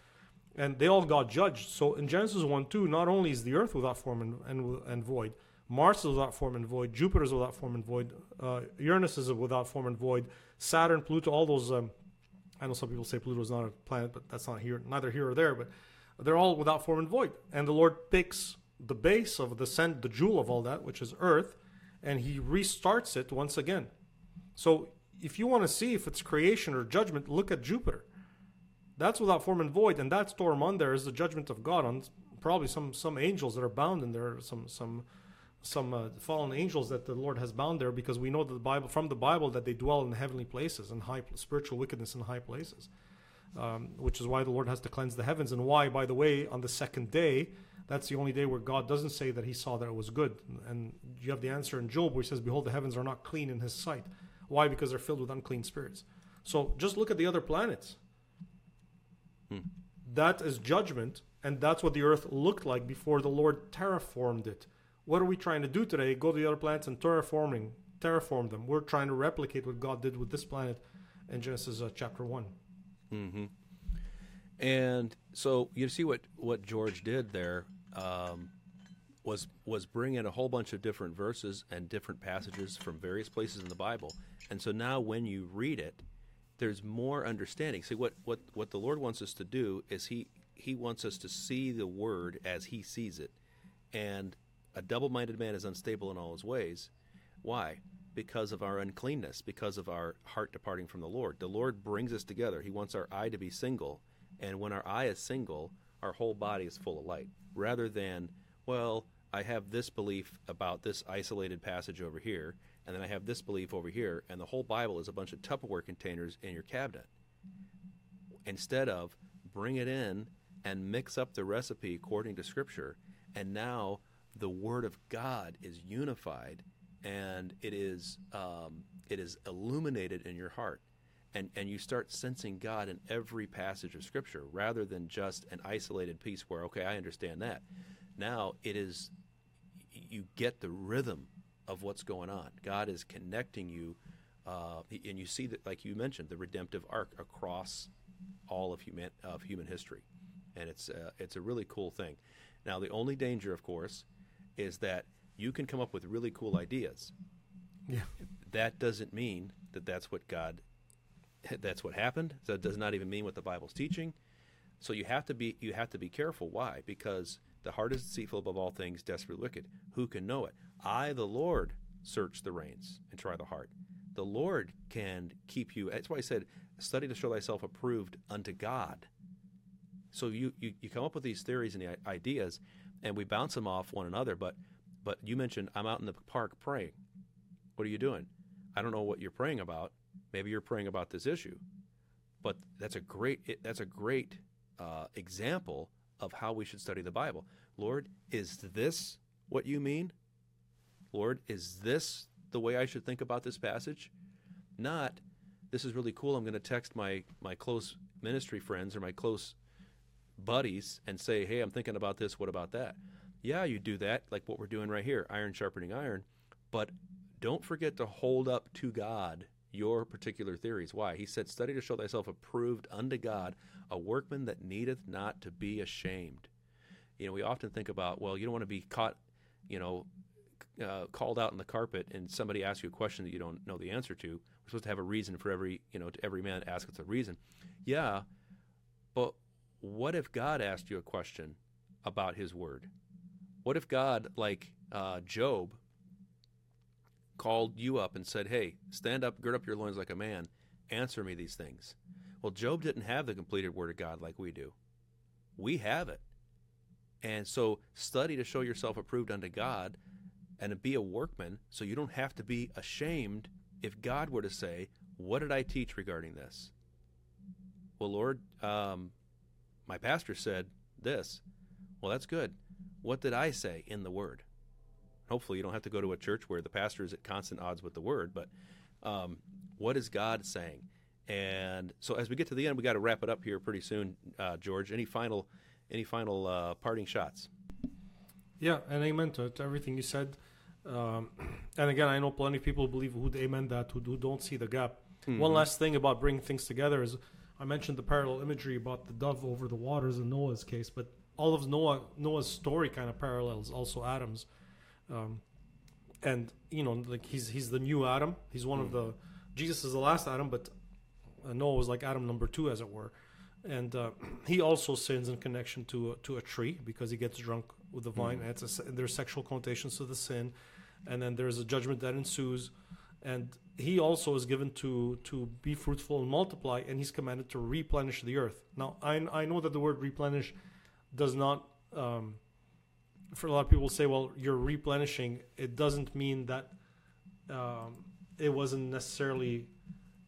And they all got judged. So in Genesis 1:2, not only is the earth without form and void, Mars is without form and void, Jupiter is without form and void, Uranus is without form and void, Saturn, Pluto, all those, I know some people say Pluto is not a planet, but that's not here, neither here or there, but they're all without form and void. And the Lord picks the base of the jewel of all that, which is earth, and he restarts it once again. So if you want to see if it's creation or judgment, look at Jupiter. That's without form and void, and that storm on there is the judgment of God on probably some angels that are bound in there, some fallen angels that the Lord has bound there, because we know that from the Bible that they dwell in heavenly places and high spiritual wickedness in high places. Which is why the Lord has to cleanse the heavens, and why, by the way, on the second day, that's the only day where God doesn't say that he saw that it was good. And you have the answer in Job, where he says, "Behold, the heavens are not clean in his sight." Why? Because they're filled with unclean spirits. So just look at the other planets. That is judgment, and that's what the earth looked like before the Lord terraformed it. What are we trying to do today? Go to the other planets and terraform them. We're trying to replicate what God did with this planet in Genesis chapter 1. Mm-hmm. And so you see what George did there was bring in a whole bunch of different verses and different passages from various places in the Bible. And so now when you read it, there's more understanding. See, what the Lord wants us to do is he wants us to see the Word as he sees it. And a double-minded man is unstable in all his ways. Why? Because of our uncleanness, because of our heart departing from the Lord. The Lord brings us together. He wants our eye to be single. And when our eye is single, our whole body is full of light. Rather than, well, I have this belief about this isolated passage over here, and then I have this belief over here, and the whole Bible is a bunch of Tupperware containers in your cabinet. Instead of bring it in and mix up the recipe according to Scripture, and now the Word of God is unified, and it is illuminated in your heart, and you start sensing God in every passage of Scripture, rather than just an isolated piece where, okay, I understand that. Now it is, you get the rhythm of what's going on. God is connecting you, and you see that, like you mentioned, the redemptive arc across all of human history, and it's a really cool thing. Now the only danger, of course, is that you can come up with really cool ideas. Yeah. That doesn't mean that that's what happened. That does not even mean what the Bible's teaching. So you have to be careful. Why? Because the heart is deceitful above all things, desperately wicked. Who can know it? I, the Lord, search the reins and try the heart. The Lord can keep you. That's why I said, study to show thyself approved unto God. So you come up with these theories and the ideas, and we bounce them off one another, but you mentioned, I'm out in the park praying. What are you doing? I don't know what you're praying about. Maybe you're praying about this issue. But that's a great example of how we should study the Bible. Lord, is this what you mean? Lord, is this the way I should think about this passage? Not, this is really cool, I'm going to text my close ministry friends or my close buddies and say, hey, I'm thinking about this, what about that? Yeah, you do that, like what we're doing right here, iron sharpening iron, but don't forget to hold up to God your particular theories. Why? He said, study to show thyself approved unto God, a workman that needeth not to be ashamed. You know, we often think about, well, you don't want to be caught, called out on the carpet and somebody asks you a question that you don't know the answer to. We're supposed to have a reason for every, to every man ask us a reason. Yeah, but what if God asked you a question about his word? What if God, like Job, called you up and said, hey, stand up, gird up your loins like a man, answer me these things? Well, Job didn't have the completed word of God like we do. We have it. And so study to show yourself approved unto God and to be a workman, so you don't have to be ashamed if God were to say, what did I teach regarding this? Well, Lord, my pastor said this. Well, that's good. What did I say in the word? Hopefully you don't have to go to a church where the pastor is at constant odds with the word, but what is God saying? And so as we get to the end, we got to wrap it up here pretty soon, George. Any final parting shots? Yeah, and amen to everything you said. And again, I know plenty of people believe who'd amen that, who don't see the gap. Mm-hmm. One last thing about bringing things together is I mentioned the parallel imagery about the dove over the waters in Noah's case, but all of Noah's story kind of parallels also Adam's. And like he's the new Adam. He's one of the Jesus is the last Adam, but Noah was like Adam number 2, as it were. And he also sins in connection to a tree because he gets drunk with the vine. Mm-hmm. There's sexual connotations to the sin, and then there's a judgment that ensues. And he also is given to be fruitful and multiply, and he's commanded to replenish the earth. Now I know that the word replenish does not. For a lot of people say, well, you're replenishing. It doesn't mean that it wasn't necessarily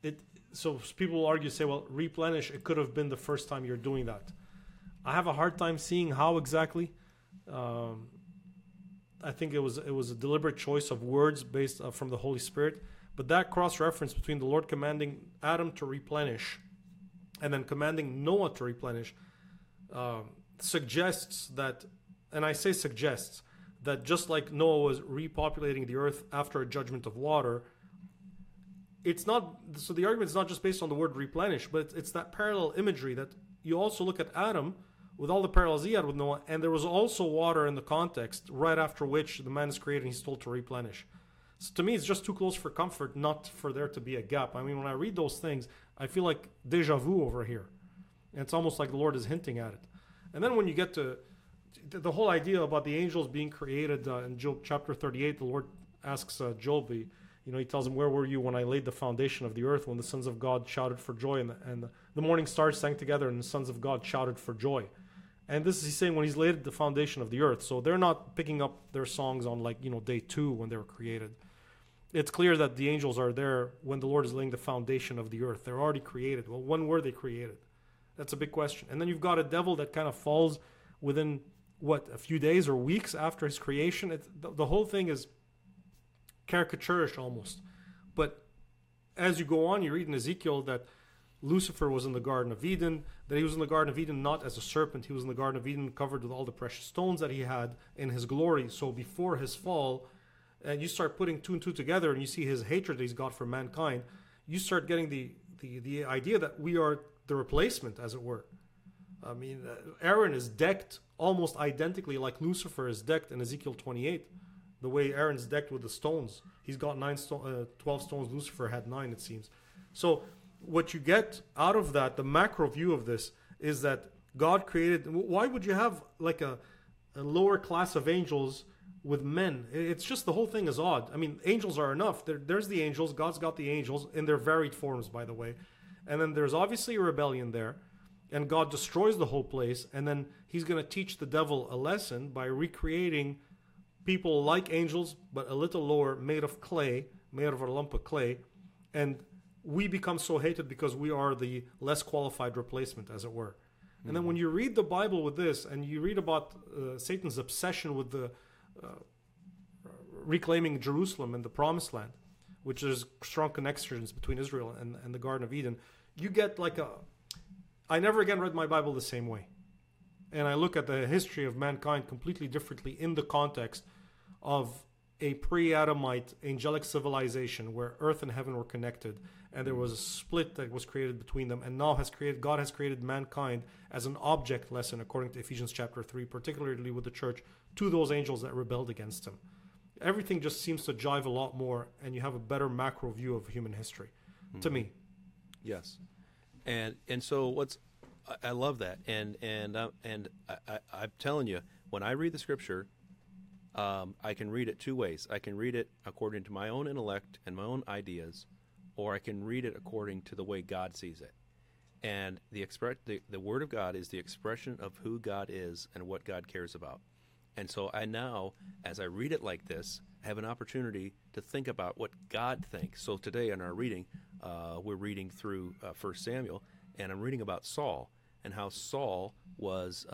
it. So people argue, say, well, replenish, it could have been the first time you're doing that. I have a hard time seeing how exactly. I think it was a deliberate choice of words based from the Holy Spirit. But that cross-reference between the Lord commanding Adam to replenish and then commanding Noah to replenish suggests that. And I say suggests that just like Noah was repopulating the earth after a judgment of water, it's not, so the argument is not just based on the word replenish, but it's that parallel imagery that you also look at Adam with all the parallels he had with Noah, and there was also water in the context right after which the man is created and he's told to replenish. So to me, it's just too close for comfort, not for there to be a gap. I mean, when I read those things, I feel like deja vu over here. And it's almost like the Lord is hinting at it. And then when you get to the whole idea about the angels being created in Job chapter 38, the Lord asks Job, he tells him, where were you when I laid the foundation of the earth, when the sons of God shouted for joy and the morning stars sang together and the sons of God shouted for joy? And this is he's saying when he's laid the foundation of the earth. So they're not picking up their songs on day 2 when they were created. It's clear that the angels are there when the Lord is laying the foundation of the earth. They're already created. Well, when were they created? That's a big question. And then you've got a devil that kind of falls within a few days or weeks after his creation. The whole thing is caricaturish almost. But as you go on, you read in Ezekiel that Lucifer was in the Garden of Eden, that he was in the Garden of Eden not as a serpent. He was in the Garden of Eden covered with all the precious stones that he had in his glory. So before his fall, and you start putting two and two together and you see his hatred that he's got for mankind, you start getting the idea that we are the replacement, as it were. I mean, Aaron is decked almost identically like Lucifer is decked in Ezekiel 28. The way Aaron's decked with the stones. He's got 12 stones. Lucifer had 9, it seems. So what you get out of that, the macro view of this, is that God created... Why would you have like a lower class of angels with men? It's just the whole thing is odd. I mean, angels are enough. There's the angels. God's got the angels in their varied forms, by the way. And then there's obviously a rebellion there. And God destroys the whole place, and then he's going to teach the devil a lesson by recreating people like angels, but a little lower, made of clay, made of a lump of clay. And we become so hated because we are the less qualified replacement, as it were. Mm-hmm. And then when you read the Bible with this, and you read about Satan's obsession with the reclaiming Jerusalem and the Promised Land, which is strong connections between Israel and the Garden of Eden, you get like a... I never again read my Bible the same way. And I look at the history of mankind completely differently in the context of a pre-Adamite angelic civilization where earth and heaven were connected, and there was a split that was created between them, and now God has created mankind as an object lesson, according to Ephesians chapter 3, particularly with the church, to those angels that rebelled against him. Everything just seems to jive a lot more, and you have a better macro view of human history, to me. Yes. And so what's... I love that, and I'm telling you, when I read the scripture, I can read it two ways. I can read it according to my own intellect and my own ideas, or I can read it according to the way God sees it. And the Word of God is the expression of who God is and what God cares about. And so I now, as I read it like this, have an opportunity to think about what God thinks. So today in our reading, we're reading through 1 Samuel, and I'm reading about Saul and how Saul was,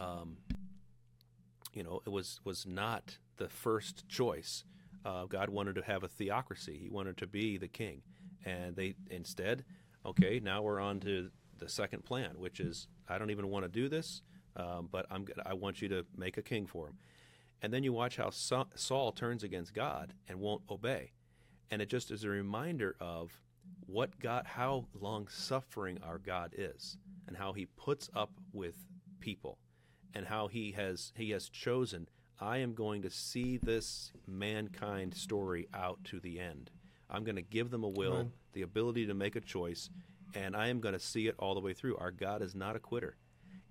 it was not the first choice. God wanted to have a theocracy. He wanted to be the king. And they instead, okay, now we're on to the second plan, which is, I don't even want to do this, but I want you to make a king for him. And then you watch how Saul turns against God and won't obey. And it just is a reminder of how long-suffering our God is, and how he puts up with people, and how he has chosen, I am going to see this mankind story out to the end. I'm going to give them a will, the ability to make a choice, and I am going to see it all the way through. Our God is not a quitter.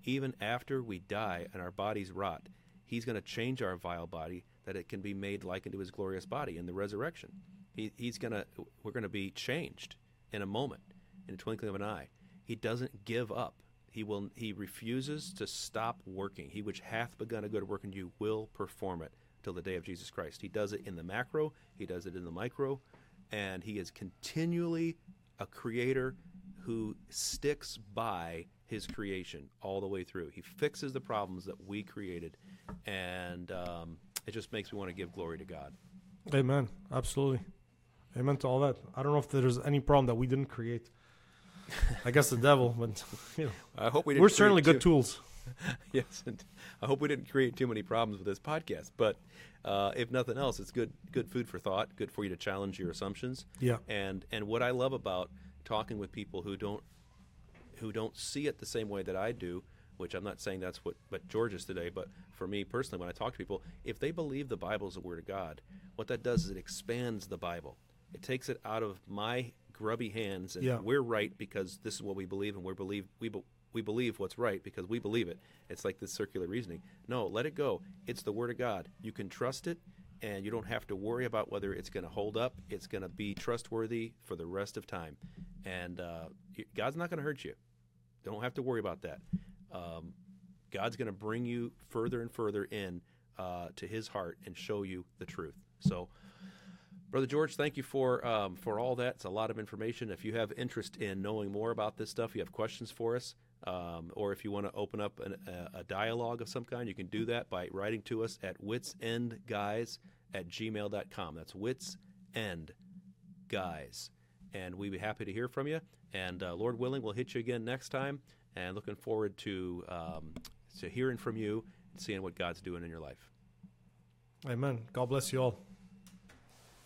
Even after we die and our bodies rot, he's going to change our vile body that it can be made like into his glorious body in the resurrection. We're going to be changed in a moment, in a twinkling of an eye. He doesn't give up. He refuses to stop working. He which hath begun a good work in you will perform it till the day of Jesus Christ. He does it in the macro, he does it in the micro, and he is continually a creator who sticks by his creation all the way through. He fixes the problems that we created, and it just makes me want to give glory to God. Amen. Absolutely. Amen to all that. I don't know if there's any problem that we didn't create. I guess the devil, but I hope we didn't. We're certainly good tools. Yes, and I hope we didn't create too many problems with this podcast. But if nothing else, it's good food for thought. Good for you to challenge your assumptions. Yeah. And what I love about talking with people who don't see it the same way that I do, which I'm not saying that's what George is today, but for me personally, when I talk to people, if they believe the Bible is the Word of God, what that does is it expands the Bible. It takes it out of my grubby hands, and we're right because this is what we believe, and we believe what's right because we believe it. It's like this circular reasoning. No, let it go. It's the Word of God. You can trust it, and you don't have to worry about whether it's going to hold up. It's going to be trustworthy for the rest of time, and God's not going to hurt you. Don't have to worry about that. God's going to bring you further and further in to His heart and show you the truth. So, Brother George, thank you for all that. It's a lot of information. If you have interest in knowing more about this stuff, you have questions for us, or if you want to open up a dialogue of some kind, you can do that by writing to us at witsendguys@gmail.com. That's witsendguys. And we'd be happy to hear from you. And Lord willing, we'll hit you again next time. And looking forward to hearing from you and seeing what God's doing in your life. Amen. God bless you all.